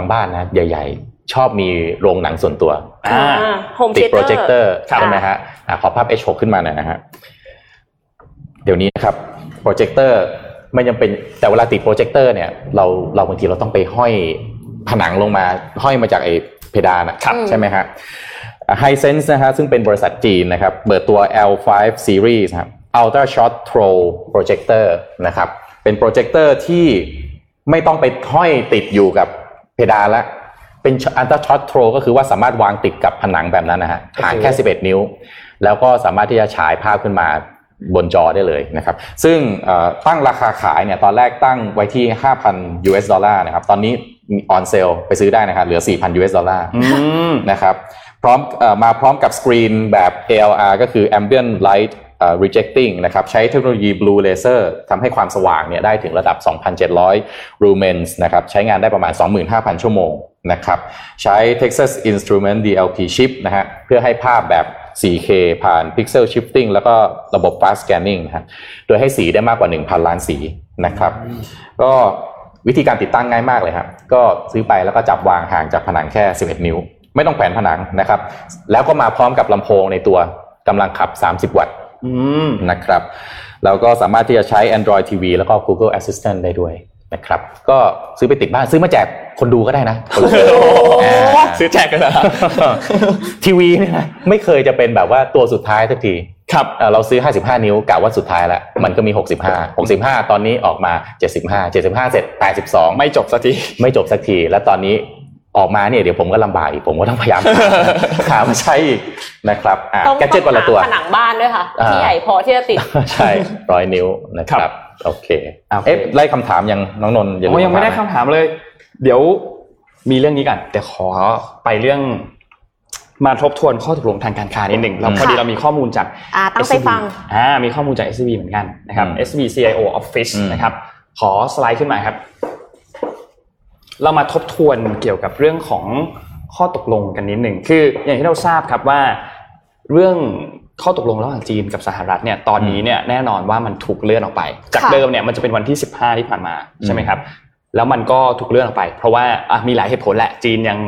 างบ้านนะใหญ่ๆชอบมีโรงหนังส่วนตัวติดโปรเจคเตอร์ใช่ไหมฮะขอภาพ H6 ขึ้นมาหน่อยนะฮะเดี๋ยวนี้นะครับโปรเจคเตอร์ไม่จำเป็นแต่เวลาติดโปรเจคเตอร์เนี่ยเราบางทีเราต้องไปห้อยผนังลงมาห้อยมาจากไอ้เพดานนะครับใช่ไหมฮะHisense นะฮะซึ่งเป็นบริษัทจีนนะครับเปิดตัว L5 Series ครับ Ultra Short Throw Projector นะครับเป็นโปรเจคเตอร์ที่ไม่ต้องไปห้อยติดอยู่กับเพดานละเป็น Ultra Short Throw ก็คือว่าสามารถวางติดกับผนังแบบนั้นนะฮะห่างแค่11นิ้วแล้วก็สามารถที่จะฉายภาพขึ้นมาบนจอได้เลยนะครับซึ่งตั้งราคาขายเนี่ยตอนแรกตั้งไว้ที่ $5,000 US นะครับตอนนี้ออนเซลไปซื้อได้นะครับเหลือ $4,000 US นะครับมาพร้อมกับสกรีนแบบ ALR ก็คือ Ambient Light Rejecting นะครับใช้เทคโนโลยี Blue Laser ทำให้ความสว่างเนี่ยได้ถึงระดับ 2,700 lumens นะครับใช้งานได้ประมาณ 25,000 ชั่วโมงนะครับใช้ Texas Instrument DLP chip นะฮะเพื่อให้ภาพแบบ 4K ผ่าน Pixel Shifting แล้วก็ระบบ Fast Scanning นะฮะโดยให้สีได้มากกว่า 1,000 ล้านสีนะครับก็วิธีการติดตั้งง่ายมากเลยครับก็ซื้อไปแล้วก็จับวางห่างจากผนังแค่ 11 นิ้วไม่ต้องแขวนผนังนะครับแล้วก็มาพร้อมกับลำโพงในตัวกำลังขับ30 วัตต์นะครับแล้วก็สามารถที่จะใช้ Android TV แล้วก็ Google Assistant ได้ด้วยนะครับก็ซื้อไปติดบ้านซื้อมาแจกคนดูก็ได้นะซื้อแจกกันเหรอทีวีเนี่ยนะไม่เคยจะเป็นแบบว่าตัวสุดท้ายสักทีครับเราซื้อ55นิ้วกะว่าสุดท้ายแล้วมันก็มี65ตอนนี้ออกมา75เสร็จ82ไม่จบสักทีแล้วตอนนี้ออกมาเนี่ยเดี๋ยวผมก็ลำบากอีกผมก็ต้องพยายามหามาใช้อีกนะครับแกดเจ็ตวันละตัวผนังบ้านด้วยค่ะที่ใหญ่พอที่จะติดใช่100นิ้วนะครับโอเคเอ๊ะไล่คำถามยังน้องนนท์ยังไม่ได้คำถามเลยเดี๋ยวมีเรื่องนี้ก่อนแต่ขอไปเเรื่องมาทบทวนข้อตกลงทางการค้านิดหนึ่งเราพอดีเรามีข้อมูลจาก SCB มีข้อมูลจาก SCB เหมือนกันนะครับ SCB CIO Office นะครับขอสไลด์ขึ้นมาครับเรามาทบทวนเกี่ยวกับเรื่องของข้อตกลงกันนิดหนึ่งคืออย่างที่เราทราบครับว่าเรื่องข้อตกลงระหว่างจีนกับสหรัฐเนี่ยตอนนี้เนี่ยแน่นอนว่ามันถูกเลื่อนออกไปจากเดิมเนี่ยมันจะเป็นวันที่15ที่ผ่านมาใช่ไหมครับแล้วมันก็ถูกเลื่อนออกไปเพราะว่ามีหลายเหตุผลแหละจีนยัง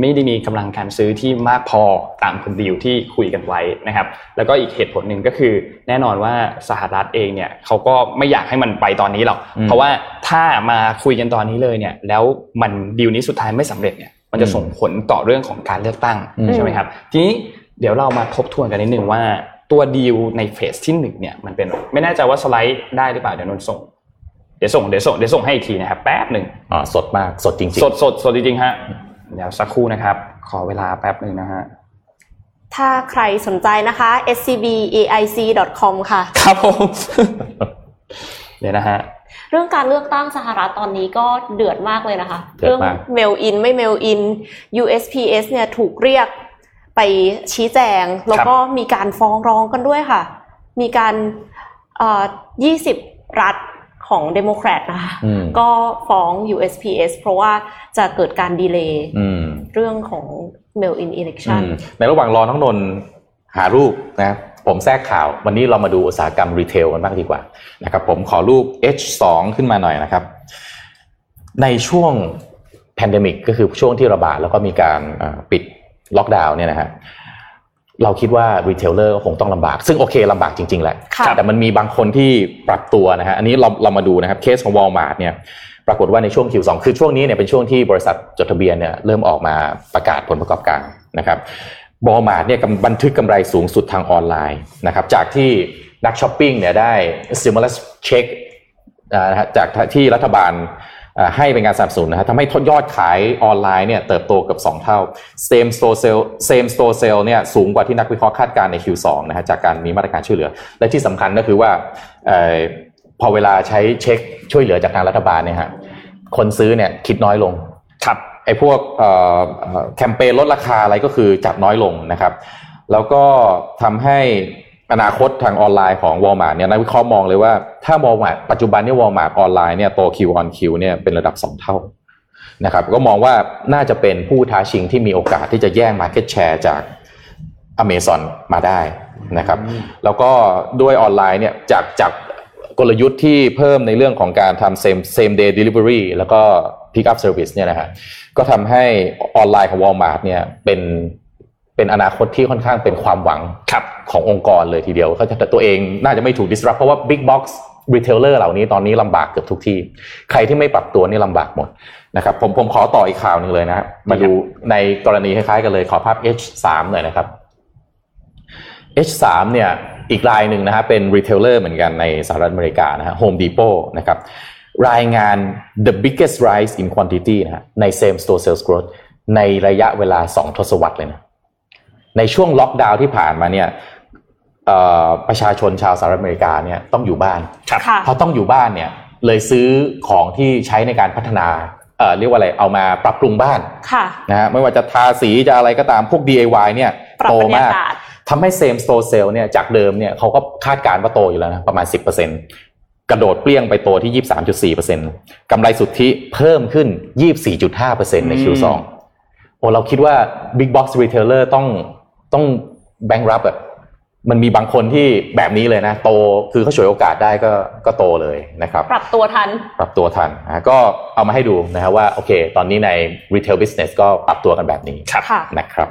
ไม่ได้มีกำลังการซื้อที่มากพอตามคนดีลที่คุยกันไว้นะครับแล้วก็อีกเหตุผลหนึ่งก็คือแน่นอนว่าสหรัฐเองเนี่ยเขาก็ไม่อยากให้มันไปตอนนี้หรอกเพราะว่าถ้ามาคุยกันตอนนี้เลยเนี่ยแล้วมันดีลนี้สุดท้ายไม่สำเร็จเนี่ยมันจะส่งผลต่อเรื่องของการเลือกตั้งใช่ไหมครับทีนี้เดี๋ยวเรามาทบทวนกันนิดนึงว่าตัวดีลในเฟสที่1เนี่ยมันเป็นไม่แน่ใจว่าสไลด์ได้หรือเปล่าเดี๋ยวส่งให้อีกทีนะครับแป๊บนึงสดมากสดจริงๆสดจริงๆฮะเดี๋ยวสักครู่นะครับขอเวลาแป๊บนึงนะฮะถ้าใครสนใจนะคะ scbeic.com ค่ะครับผมเดี๋ยวนะฮะเรื่องการเลือกตั้งสหรัฐตอนนี้ก็เดือดมากเลยนะคะเรื่อง mail in ไม่ mail in USPS เนี่ยถูกเรียกไปชี้แจงแล้วก็มีการฟ้องร้องกันด้วยค่ะมีการ20รัฐ ของเดโมแครตนะคะก็ฟ้อง USPS เพราะว่าจะเกิดการดีเลย์เรื่องของ mail in election ในระหว่างรอน้องนนท์หารูปนะผมแทรกข่าววันนี้เรามาดูอุตสาหกรรมรีเทลกันบ้างดีกว่านะครับผมขอรูป H2 ขึ้นมาหน่อยนะครับในช่วงแพนเดมิกก็คือช่วงที่ระบาดแล้วก็มีการปิดล็อกดาวน์เนี่ยนะฮะเราคิดว่ารีเทลเลอร์คงต้องลำบากซึ่งโอเคลำบากจริงๆแหละแต่มันมีบางคนที่ปรับตัวนะฮะอันนี้เรามาดูนะครับเคสของ Walmart เนี่ยปรากฏว่าในช่วง Q2 คือช่วงนี้เนี่ยเป็นช่วงที่บริษัทจดทะเบียนเนี่ยเริ่มออกมาประกาศผลประกอบการนะครับWalmart เนี่ยบันทึกกำไรสูงสุดทางออนไลน์นะครับจากที่นักช้อปปิ้งเนี่ยได้ stimulus check นะฮะจากที่รัฐบาลให้เป็นการสนับสนุนนะฮะทำให้ยอดขายออนไลน์เนี่ยเติบโตเกือบ2เท่า same store sale เนี่ยสูงกว่าที่นักวิเคราะห์คาดการณ์ใน Q2 นะฮะจากการมีมาตรการช่วยเหลือและที่สำคัญก็คือว่าพอเวลาใช้เช็คช่วยเหลือจากทางรัฐบาลเนี่ยฮะคนซื้อเนี่ยคิดน้อยลงครับไอ้พวกแคมเปญลดราคาอะไรก็คือจับน้อยลงนะครับแล้วก็ทำให้อนาคตทางออนไลน์ของ Walmart เนี่ยนักวิเคราะห์มองเลยว่าถ้า Walmart ปัจจุบันเนี่ย Walmart ออนไลน์เนี่ยโต Q on Q เนี่ยเป็นระดับ2เท่านะครับก็มองว่าน่าจะเป็นผู้ท้าชิงที่มีโอกาสที่จะแย่ง market share จาก Amazon มาได้นะครับแล้วก็ด้วยออนไลน์เนี่ยจากกลยุทธ์ที่เพิ่มในเรื่องของการทำ same day delivery แล้วก็pick up service เนี่ยนะฮะก็ทำให้ออนไลน์ของ Walmart เนี่ยเป็นอนาคตที่ค่อนข้างเป็นความหวังขององค์กรเลยทีเดียวเขาแต่ตัวเองน่าจะไม่ถูก disrupt เพราะว่า big box retailer เหล่านี้ตอนนี้ลำบากเกือบทุกที่ใครที่ไม่ปรับตัวนี่ลำบากหมดนะครับผมขอต่ออีกข่าวนึงเลยนะมาดูในกรณีคล้ายๆกันเลยขอภาพ H3 หน่อยนะครับ H3 เนี่ยอีกรายนึงนะฮะเป็น retailer เหมือนกันในสหรัฐอเมริกานะฮะ Home Depot นะครับรายงาน the biggest rise in quantity นะฮะใน same store sales growth ในระยะเวลา2ทศวรรษเลยนะในช่วงล็อกดาวน์ที่ผ่านมาเนี่ยประชาชนชาวสหรัฐอเมริกาเนี่ยต้องอยู่บ้านพอต้องอยู่บ้านเนี่ยเลยซื้อของที่ใช้ในการพัฒนาเรียกว่าอะไรเอามาปรับปรุงบ้านนะฮะไม่ว่าจะทาสีจะอะไรก็ตามพวก DIY เนี่ยโตมากทำให้ same store sales เนี่ยจากเดิมเนี่ยเขาก็คาดการณ์ว่าโตอยู่แล้วนะประมาณ 10%กระโดดเปรี้ยงไปโตที่ 23.4% กำไรสุทธิเพิ่มขึ้น 24.5% ใน Q2 โอ้เราคิดว่า Big Box Retailer ต้องแบงค์รับอ่ะมันมีบางคนที่แบบนี้เลยนะโตคือเขาฉวยโอกาสได้ก็โตเลยนะครับปรับตัวทันนะก็เอามาให้ดูนะฮะว่าโอเคตอนนี้ใน Retail Business ก็ปรับตัวกันแบบนี้นะครับ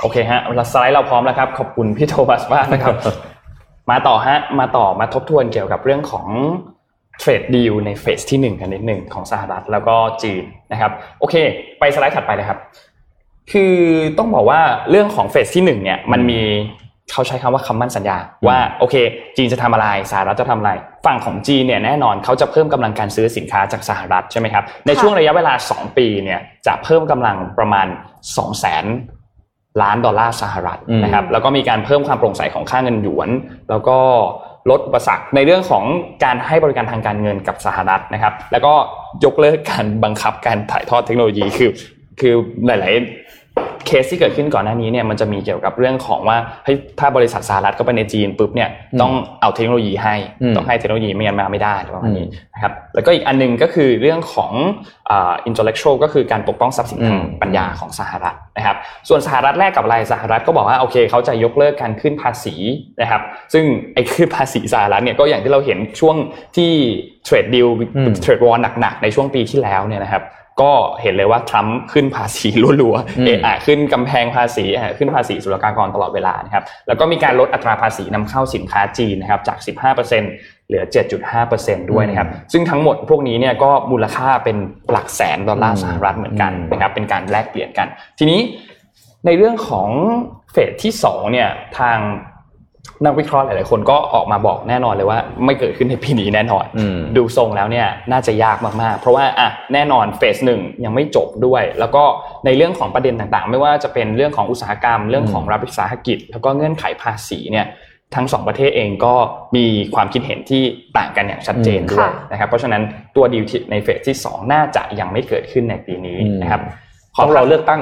โอเคฮะสไลด์เราพร้อมแล้วครับขอบคุณพี่โทมัสมากนะครับ มาต่อมาทบทวนเกี่ยวกับเรื่องของเทรดดีลในเฟสที่1กันนิดนึงของสหรัฐแล้วก็จีนนะครับโอเคไปสไลด์ถัดไปเลยครับคือต้องบอกว่าเรื่องของเฟสที่1เนี่ยมันมีเขาใช้คำว่าคำมั่นสัญญาว่าโอเคจีนจะทำอะไรสหรัฐจะทำอะไรฝั่งของจีนเนี่ยแน่นอนเขาจะเพิ่มกำลังการซื้อสินค้าจากสหรัฐใช่ไหมครับในช่วงระยะเวลา2ปีเนี่ยจะเพิ่มกำลังประมาณ 200,000ล้านดอลลาร์สหรัฐนะครับแล้วก็มีการเพิ่มความโปร่งใสของค่าเงินหยวนแล้วก็ลดอุปสรรคในเรื่องของการให้บริการทางการเงินกับสหรัฐนะครับแล้วก็ยกเลิกการบังคับการถ่ายทอดเทคโนโลยีคือหลายๆเคสที่เกิดขึ้นก่อนหน้านี้เนี่ยมันจะมีเกี่ยวกับเรื่องของว่าเฮ้ยถ้าบริษัทสหรัฐเข้าไปในจีนปุ๊บเนี่ยต้องเอาเทคโนโลยีให้ต้องให้เทคโนโลยีไม่งั้นมาไม่ได้ประมาณนี้นะครับแล้วก็อีกอันนึงก็คือเรื่องของintellectual ก็คือการปกป้องทรัพย์สินทางปัญญาของสหรัฐนะครับส่วนสหรัฐแรกกับรายสหรัฐก็บอกว่าโอเคเขาจะยกเลิกการขึ้นภาษีนะครับซึ่งไอ้ขึ้นภาษีสหรัฐเนี่ยก็อย่างที่เราเห็นช่วงที่เทรดดีลเทรดวอร์หนักๆในช่วงปีที่แล้วเนี่ยนะครับก็เห็นเลยว่าทรัมป์ขึ้นภาษีรัวๆขึ้นกำแพงภาษีขึ้นภาษีศุลกากรตลอดเวลานะครับแล้วก็มีการลดอัตราภาษีนำเข้าสินค้าจีนนะครับจาก 15% เหลือ 7.5% ด้วยนะครับซึ่งทั้งหมดพวกนี้เนี่ยก็มูลค่าเป็นหลักแสนดอลลาร์สหรัฐเหมือนกันนะครับเป็นการแลกเปลี่ยนกันทีนี้ในเรื่องของเฟสที่2เนี่ยทางนักวิเคราะห์หลายๆคนก็ออกมาบอกแน่นอนเลยว่าไม่เกิดขึ้นในปีนี้แน่นอนดูทรงแล้วเนี่ยน่าจะยากมากๆเพราะว่าแน่นอนเฟส1ยังไม่จบด้วยแล้วก็ในเรื่องของประเด็นต่างๆไม่ว่าจะเป็นเรื่องของอุตสาหกรรมเรื่องของรัฐวิสาหกิจแล้วก็เงื่อนไขภาษีเนี่ยทั้ง2ประเทศเองก็มีความคิดเห็นที่ต่างกันอย่างชัดเจนด้วยนะครับเพราะฉะนั้นตัวดีลในเฟสที่2น่าจะยังไม่เกิดขึ้นในปีนี้นะครับต้องรอเลือกตั้ง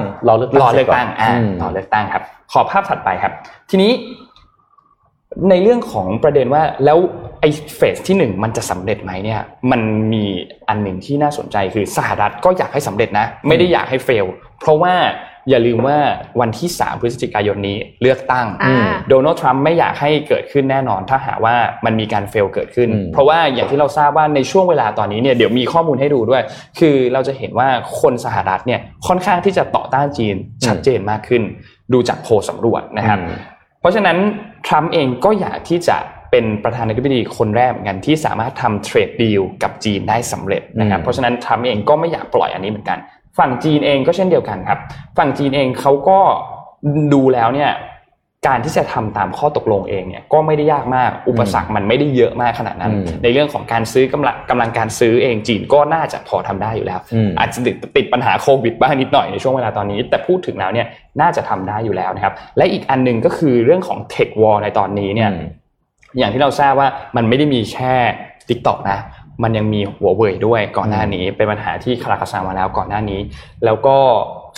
ครับขอภาพถัดไปครับทีนี้ในเรื่องของประเด็นว่าแล้วไอ เฟสที่1มันจะสำเร็จไหมเนี่ยมันมีอันหนึ่งที่น่าสนใจคือสหรัฐก็อยากให้สำเร็จนะไม่ได้อยากให้เฟลเพราะว่าอย่าลืมว่าวันที่3พฤศจิกายนนี้เลือกตั้งโดนัลด์ทรัมป์ไม่อยากให้เกิดขึ้นแน่นอนถ้าหากว่ามันมีการเฟลเกิดขึ้นเพราะว่าอย่างที่เราทราบว่าในช่วงเวลาตอนนี้เนี่ยเดี๋ยวมีข้อมูลให้ดูด้วยคือเราจะเห็นว่าคนสหรัฐเนี่ยค่อนข้างที่จะต่อต้านจีนชัดเจนมากขึ้นดูจากโพลสำรวจนะครับเพราะฉะนั้นทรัมป์เองก็อยากที่จะเป็นประธานาธิบดีคนแรกเหมือนกันที่สามารถทำเทรดดีลกับจีนได้สำเร็จนะครับเพราะฉะนั้นทรัมป์เองก็ไม่อยากปล่อยอันนี้เหมือนกันฝั่งจีนเองก็เช่นเดียวกันครับฝั่งจีนเองเขาก็ดูแล้วเนี่ยการที่จะทำตามข้อตกลงเองเนี่ยก็ไม่ได้ยากมากอุปสรรคมันไม่ได้เยอะมากขนาดนั้นในเรื่องของการซื้อกำลังการซื้อเองจีนก็น่าจะพอทำได้อยู่แล้วอาจจะติดปัญหาโควิดบ้างนิดหน่อยในช่วงเวลาตอนนี้แต่พูดถึงแล้วเนี่ยน่าจะทำได้อยู่แล้วนะครับและอีกอันนึงก็คือเรื่องของเทควอร์ในตอนนี้เนี่ยอย่างที่เราทราบว่ามันไม่ได้มีแค่ TikTok นะมันยังมีหัวเว่ยด้วยก่อนหน้านี้เป็นปัญหาที่คาราคาซังมาแล้วก่อนหน้านี้แล้วก็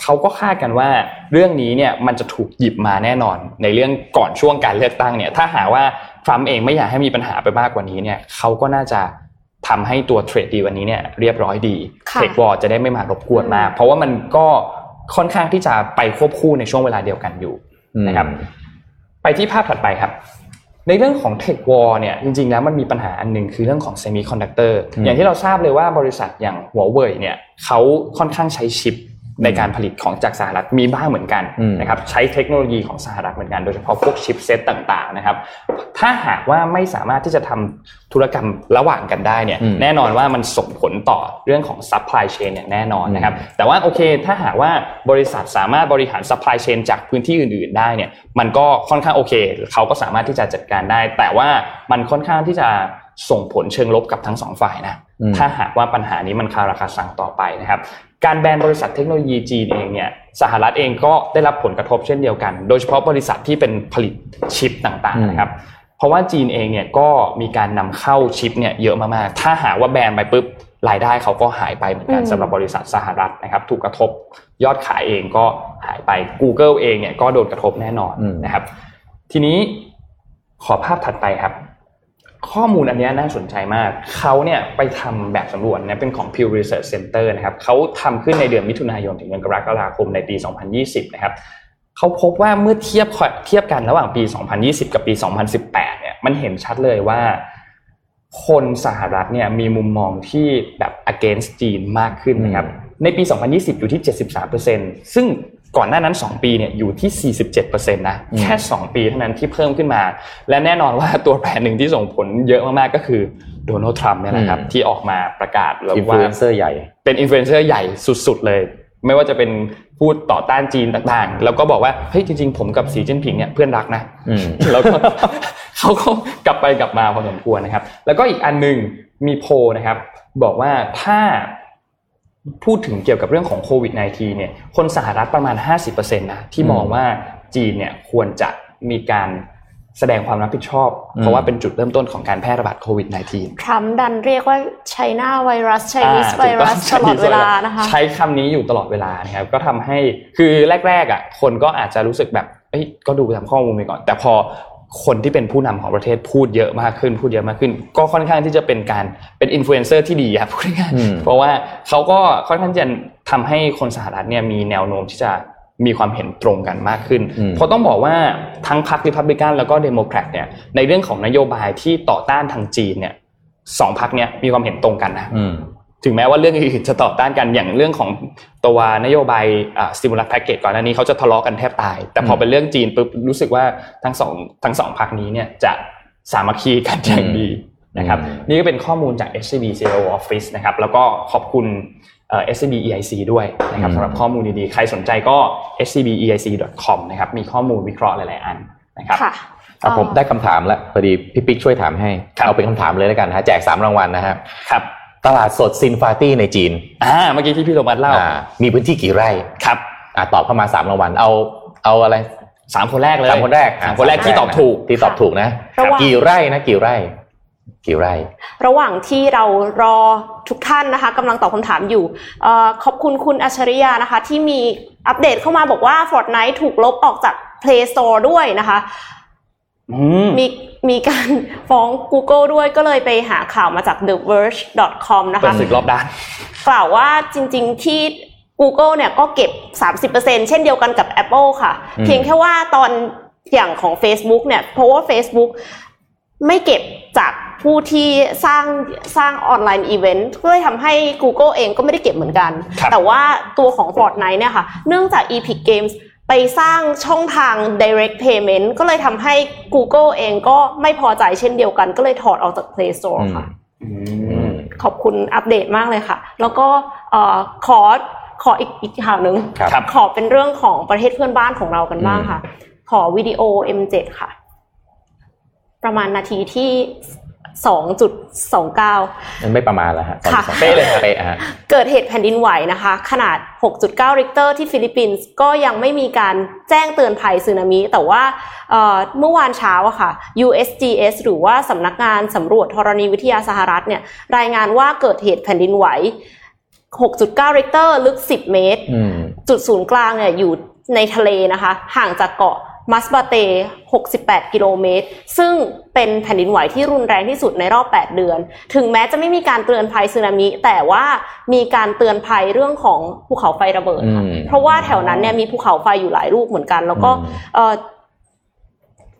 เขาก็คาดกันว่าเรื่องนี้เนี่ยมันจะถูกหยิบมาแน่นอนในเรื่องก่อนช่วงการเลือกตั้งเนี่ยถ้าหากว่าทรัมป์เองไม่อยากให้มีปัญหาไปมากกว่านี้เนี่ยเขาก็น่าจะทำให้ตัวเทรดดีวันนี้เนี่ยเรียบร้อยดีเทควอร์จะได้ไม่มารบกวนมากเพราะว่ามันก็ค่อนข้างที่จะไปควบคู่ในช่วงเวลาเดียวกันอยู่นะครับไปที่ภาพถัดไปครับในเรื่องของ Tech War เนี่ยจริงๆแล้วมันมีปัญหาอันนึงคือเรื่องของ Semiconductor อย่างที่เราทราบเลยว่าบริษัทอย่าง Huawei เนี่ยเขาค่อนข้างใช้ชิปในการผลิตของจากสหรัฐมีบ้างเหมือนกันนะครับใช้เทคโนโลยีของสหรัฐเหมือนกันโดยเฉพาะพวกชิปเซตต่างๆนะครับถ้าหากว่าไม่สามารถที่จะทำธุรกรรมระหว่างกันได้เนี่ยแน่นอนว่ามันส่งผลต่อเรื่องของ supply chain อย่างแน่นอนนะครับแต่ว่าโอเคถ้าหากว่าบริษัทสามารถบริหาร supply chain จากพื้นที่อื่นๆได้เนี่ยมันก็ค่อนข้างโอเคเขาก็สามารถที่จะจัดการได้แต่ว่ามันค่อนข้างที่จะส่งผลเชิงลบกับทั้งสองฝ่ายนะถ้าหากว่าปัญหานี้มันคาราคาซังต่อไปนะครับการแบนบริษัทเทคโนโลยีจีนเองเนี่ยสหรัฐเองก็ได้รับผลกระทบเช่นเดียวกันโดยเฉพาะบริษัทที่เป็นผลิตชิปต่างๆนะครับเพราะว่าจีนเองเนี่ยก็มีการนำเข้าชิปเนี่ยเยอะมากๆถ้าหาว่าแบนไปปุ๊บรายได้เขาก็หายไปเหมือนกันสำหรับบริษัทสหรัฐนะครับถูกกระทบยอดขายเองก็หายไป Google เองเนี่ยก็โดนกระทบแน่นอนนะครับทีนี้ขอภาพถัดไปครับข้อมูลอันนี้น่าสนใจมากเขาเนี่ยไปทำแบบสำรวจนะเป็นของ Pew Research Center นะครับเขาทำขึ้นในเดือนมิถุนายนถึงเดือนกรกฎาคมในปี 2020 นะครับเขาพบว่าเมื่อเทียบกันระหว่างปี 2020 กับปี 2018 เนี่ยมันเห็นชัดเลยว่าคนสหรัฐเนี่ยมีมุมมองที่แบบ against จีนมากขึ้นนะครับในปี 2020 อยู่ที่ 73% ซึ่งก่อนหน้านั้น2ปีเนี่ยอยู่ที่ 47% นะแค่2ปีเท่านั้นที่เพิ่มขึ้นมาและแน่นอนว่าตัวแปรหนึ่งที่ส่งผลเยอะมากๆก็คือโดนัลด์ทรัมป์เนี่ยนะครับที่ออกมาประกาศแล้วว่าเป็นอินฟลูเอนเซอร์ใหญ่สุดๆเลยไม่ว่าจะเป็นพูดต่อต้านจีนต่างๆแล้วก็บอกว่าเฮ้ยจริงๆผมกับสีจิ้นผิงเนี่ยเพื่อนรักนะแล้วก็เขาก็กลับไปกลับมาพอสมควรนะครับแล้วก็อีกอันนึงมีโพลนะครับบอกว่าถ้าพูดถึงเกี่ยวกับเรื่องของโควิด -19 เนี่ยคนสหรัฐประมาณ 50% นะที่มองว่าจีนเนี่ยควรจะมีการแสดงความรับผิดชอบเพราะว่าเป็นจุดเริ่มต้นของการแพร่ระบาดโควิด -19 ทรัมป์ดันเรียกว่า China Virus Chinese Virus ตลอดเวลานะคะใช้คำนี้อยู่ตลอดเวลานะครับก็ทำให้คือแรกๆอ่ะคนก็อาจจะรู้สึกแบบเอ้ยก็ดูตามข้อมูลไปก่อนแต่พอคนที่เป็นผู้นำของประเทศพูดเยอะมากขึ้นก็ค่อนข้างที่จะเป็นการเป็นอินฟลูเอนเซอร์ที่ดีครับพูดง่ายๆเพราะว่าเขาก็ค่อนข้างจะทำให้คนสหรัฐเนี่ยมีแนวโน้มที่จะมีความเห็นตรงกันมากขึ้นเพราะต้องบอกว่าทั้งพรรครีพับลิกันแล้วก็เดโมแครตเนี่ยในเรื่องของนโยบายที่ต่อต้านทางจีนเนี่ยสองพรรคเนี่ยมีความเห็นตรงกันนะถึงแม้ว่าเรื่องอื่นจะต่อต้านกันอย่างเรื่องของตัวนโยบายstimulus package ก่อนหน้านี้เขาจะทะเลาะกันแทบตายแต่พอเป็นเรื่องจีนปุ๊บรู้สึกว่าทั้งสองพรรคนี้เนี่ยจะสามัคคีกันอย่างดีนะครับนี่ก็เป็นข้อมูลจาก SCB CEO Office นะครับแล้วก็ขอบคุณSCB EIC ด้วยนะครับสำหรับข้อมูลดีๆใครสนใจก็ scbeic.com นะครับมีข้อมูลวิเคราะห์หลายๆอันนะครับผมได้คำถามแล้วพอดีพี่ปิ๊กช่วยถามให้เอาเป็นคำถามเลยแล้วกันฮะแจก3รางวัลนะครับตลาดสดซินฟาตี้ในจีนเมื่อกี้ที่พี่โรมัสเล่ามีพื้นที่กี่ไร่ครับตอบเข้ามา3รางวัลเอาอะไร3คนแรกเลย3คนแรกที่ตอบถูกนะกี่ไร่ระหว่างที่เรารอทุกท่านนะคะกำลังตอบคำถามอยู่ขอบคุณคุณอัจฉริยะนะคะที่มีอัปเดตเข้ามาบอกว่า Fortnite ถูกลบออกจาก Play Store ด้วยนะคะมี มีการฟ้อง Google ด้วยก็เลยไปหาข่าวมาจาก theverge.com นะคะเป็นศึกรอบด้านกล่าวว่าจริงๆที่ Google เนี่ยก็เก็บ 30% เช่นเดียวกันกับ Apple ค่ะเพียงแค่ว่าตอนอย่างของ Facebook เนี่ยเพราะว่า Facebook ไม่เก็บจากผู้ที่สร้างออนไลน์อีเวนต์ก็เลยทำให้ Google เองก็ไม่ได้เก็บเหมือนกันแต่ว่าตัวของ Fortnite เนี่ยค่ะเนื่องจาก Epic Games ไปสร้างช่องทาง Direct Payment ก็เลยทำให้ Google เองก็ไม่พอใจเช่นเดียวกันก็เลยถอดออกจาก Play Store ค่ะขอบคุณอัปเดตมากเลยค่ะแล้วก็ขออีกข่าวนึงขอเป็นเรื่องของประเทศเพื่อนบ้านของเรากันบ้างค่ะขอวิดีโอ M7 ค่ะประมาณนาทีที่ 2.29 มันไม่ประมาณแล้วฮะเป๊ะเลยเป๊ะฮะเกิดเหตุแผ่นดินไหวนะคะขนาด 6.9 ริกเตอร์ที่ฟิลิปปินส์ก็ยังไม่มีการแจ้งเตือนภัยสึนามิแต่ว่าเมื่อวานเช้าอะค่ะ USGS หรือว่าสำนักงานสำรวจธรณีวิทยาสหรัฐเนี่ยรายงานว่าเกิดเหตุแผ่นดินไหว 6.9 ริกเตอร์ลึก10 เมตรจุดศูนย์กลางเนี่ยอยู่ในทะเลนะคะห่างจากเกาะมัสบาเต68กิโลเมตรซึ่งเป็นแผ่นดินไหวที่รุนแรงที่สุดในรอบ8เดือนถึงแม้จะไม่มีการเตือนภัยสึนามิแต่ว่ามีการเตือนภัยเรื่องของภูเขาไฟระเบิดค่ะเพราะว่าแถวนั้นเนี่ยมีภูเขาไฟอยู่หลายลูกเหมือนกันแล้วก็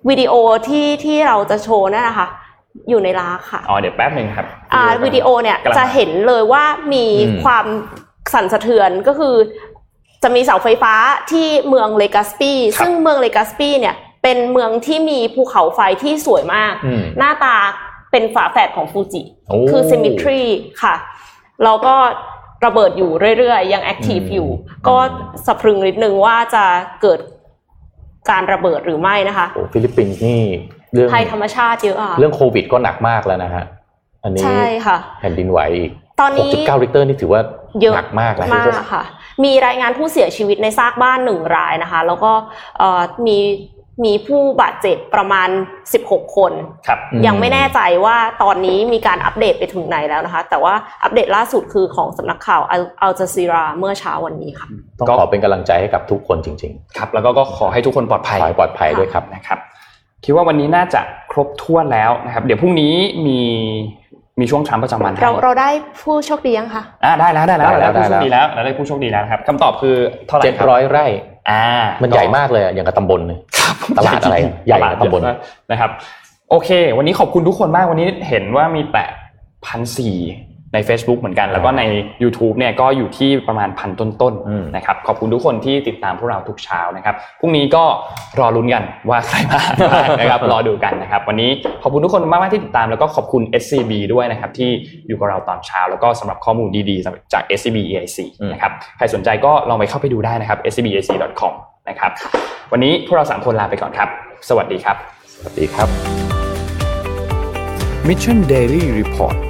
วิดีโอที่เราจะโชว์นั่นนะคะอยู่ในลาค่ะอ๋อเดี๋ยวแป๊บนึงครับวิดีโอเนี่ยจะเห็นเลยว่ามีความสั่นสะเทือนก็คือจะมีเสาไฟฟ้าที่เมืองเลกัสปีซึ่งเมืองเลกัสปีเนี่ยเป็นเมืองที่มีภูเขาไฟที่สวยมากหน้าตาเป็นฝาแฝดของฟูจิคือซิมมิทรีค่ะแล้วก็ระเบิดอยู่เรื่อยๆยังแอคทีฟอยู่ก็สะพรึงนิดนึงว่าจะเกิดการระเบิดหรือไม่นะคะโอ้ฟิลิปปินส์นี่เรื่องภัยธรรมชาติเยอะอ่ะเรื่องโควิดก็หนักมากแล้วนะฮะอันนี้แผ่นดินไหวอีกตอนนี้ 6.9 ริกเตอร์นี่ถือว่าหนักมากแล้วค่ะมีรายงานผู้เสียชีวิตในซากบ้าน1รายนะคะแล้วก็มีผู้บาดเจ็บประมาณ16คนยังไม่แน่ใจว่าตอนนี้มีการอัปเดตไปถึงไหนแล้วนะคะแต่ว่าอัปเดตล่าสุดคือของสำนักข่าวอัลจาซีราเมื่อเช้าวันนี้ค่ะต้องขอเป็นกำลังใจให้กับทุกคนจริงๆครับแล้วก็ขอให้ทุกคนปลอดภัยด้วยครับนะครับคิดว่าวันนี้น่าจะครบถ้วนแล้วนะครับเดี๋ยวพรุ่งนี้มีช่วงถามประจำวันเราได้ผู้โชคดียังคะได้แล้วได้ผู้โชคดีแล้วครับคำตอบคือเท่าไหร่700ไร่มันใหญ่มากเลยอย่างกับตำบลเลยตลาดอะไรใหญ่ตำบลนะครับโอเควันนี้ขอบคุณทุกคนมากวันนี้เห็นว่ามีแตะ 1,400 ใน Facebook เหมือนกันแล้วก็ใน YouTube เนี่ยก็อยู่ที่ประมาณ 1,000 ต้นๆนะครับขอบคุณทุกคนที่ติดตามพวกเราทุกเช้านะครับพรุ่งนี้ก็รอลุ้นกันว่าใครมานะครับรอดูกันนะครับวันนี้ขอบคุณทุกคนมากๆที่ติดตามแล้วก็ขอบคุณ SCB ด้วยนะครับที่อยู่กับเราตอนเช้าแล้วก็สำหรับข้อมูลดีๆจาก SCB EIC นะครับใครสนใจก็ลองไปเข้าไปดูได้นะครับ scbeic.com นะครับวันนี้พวกเรา3คนลาไปก่อนครับสวัสดีครับ Mission Daily Report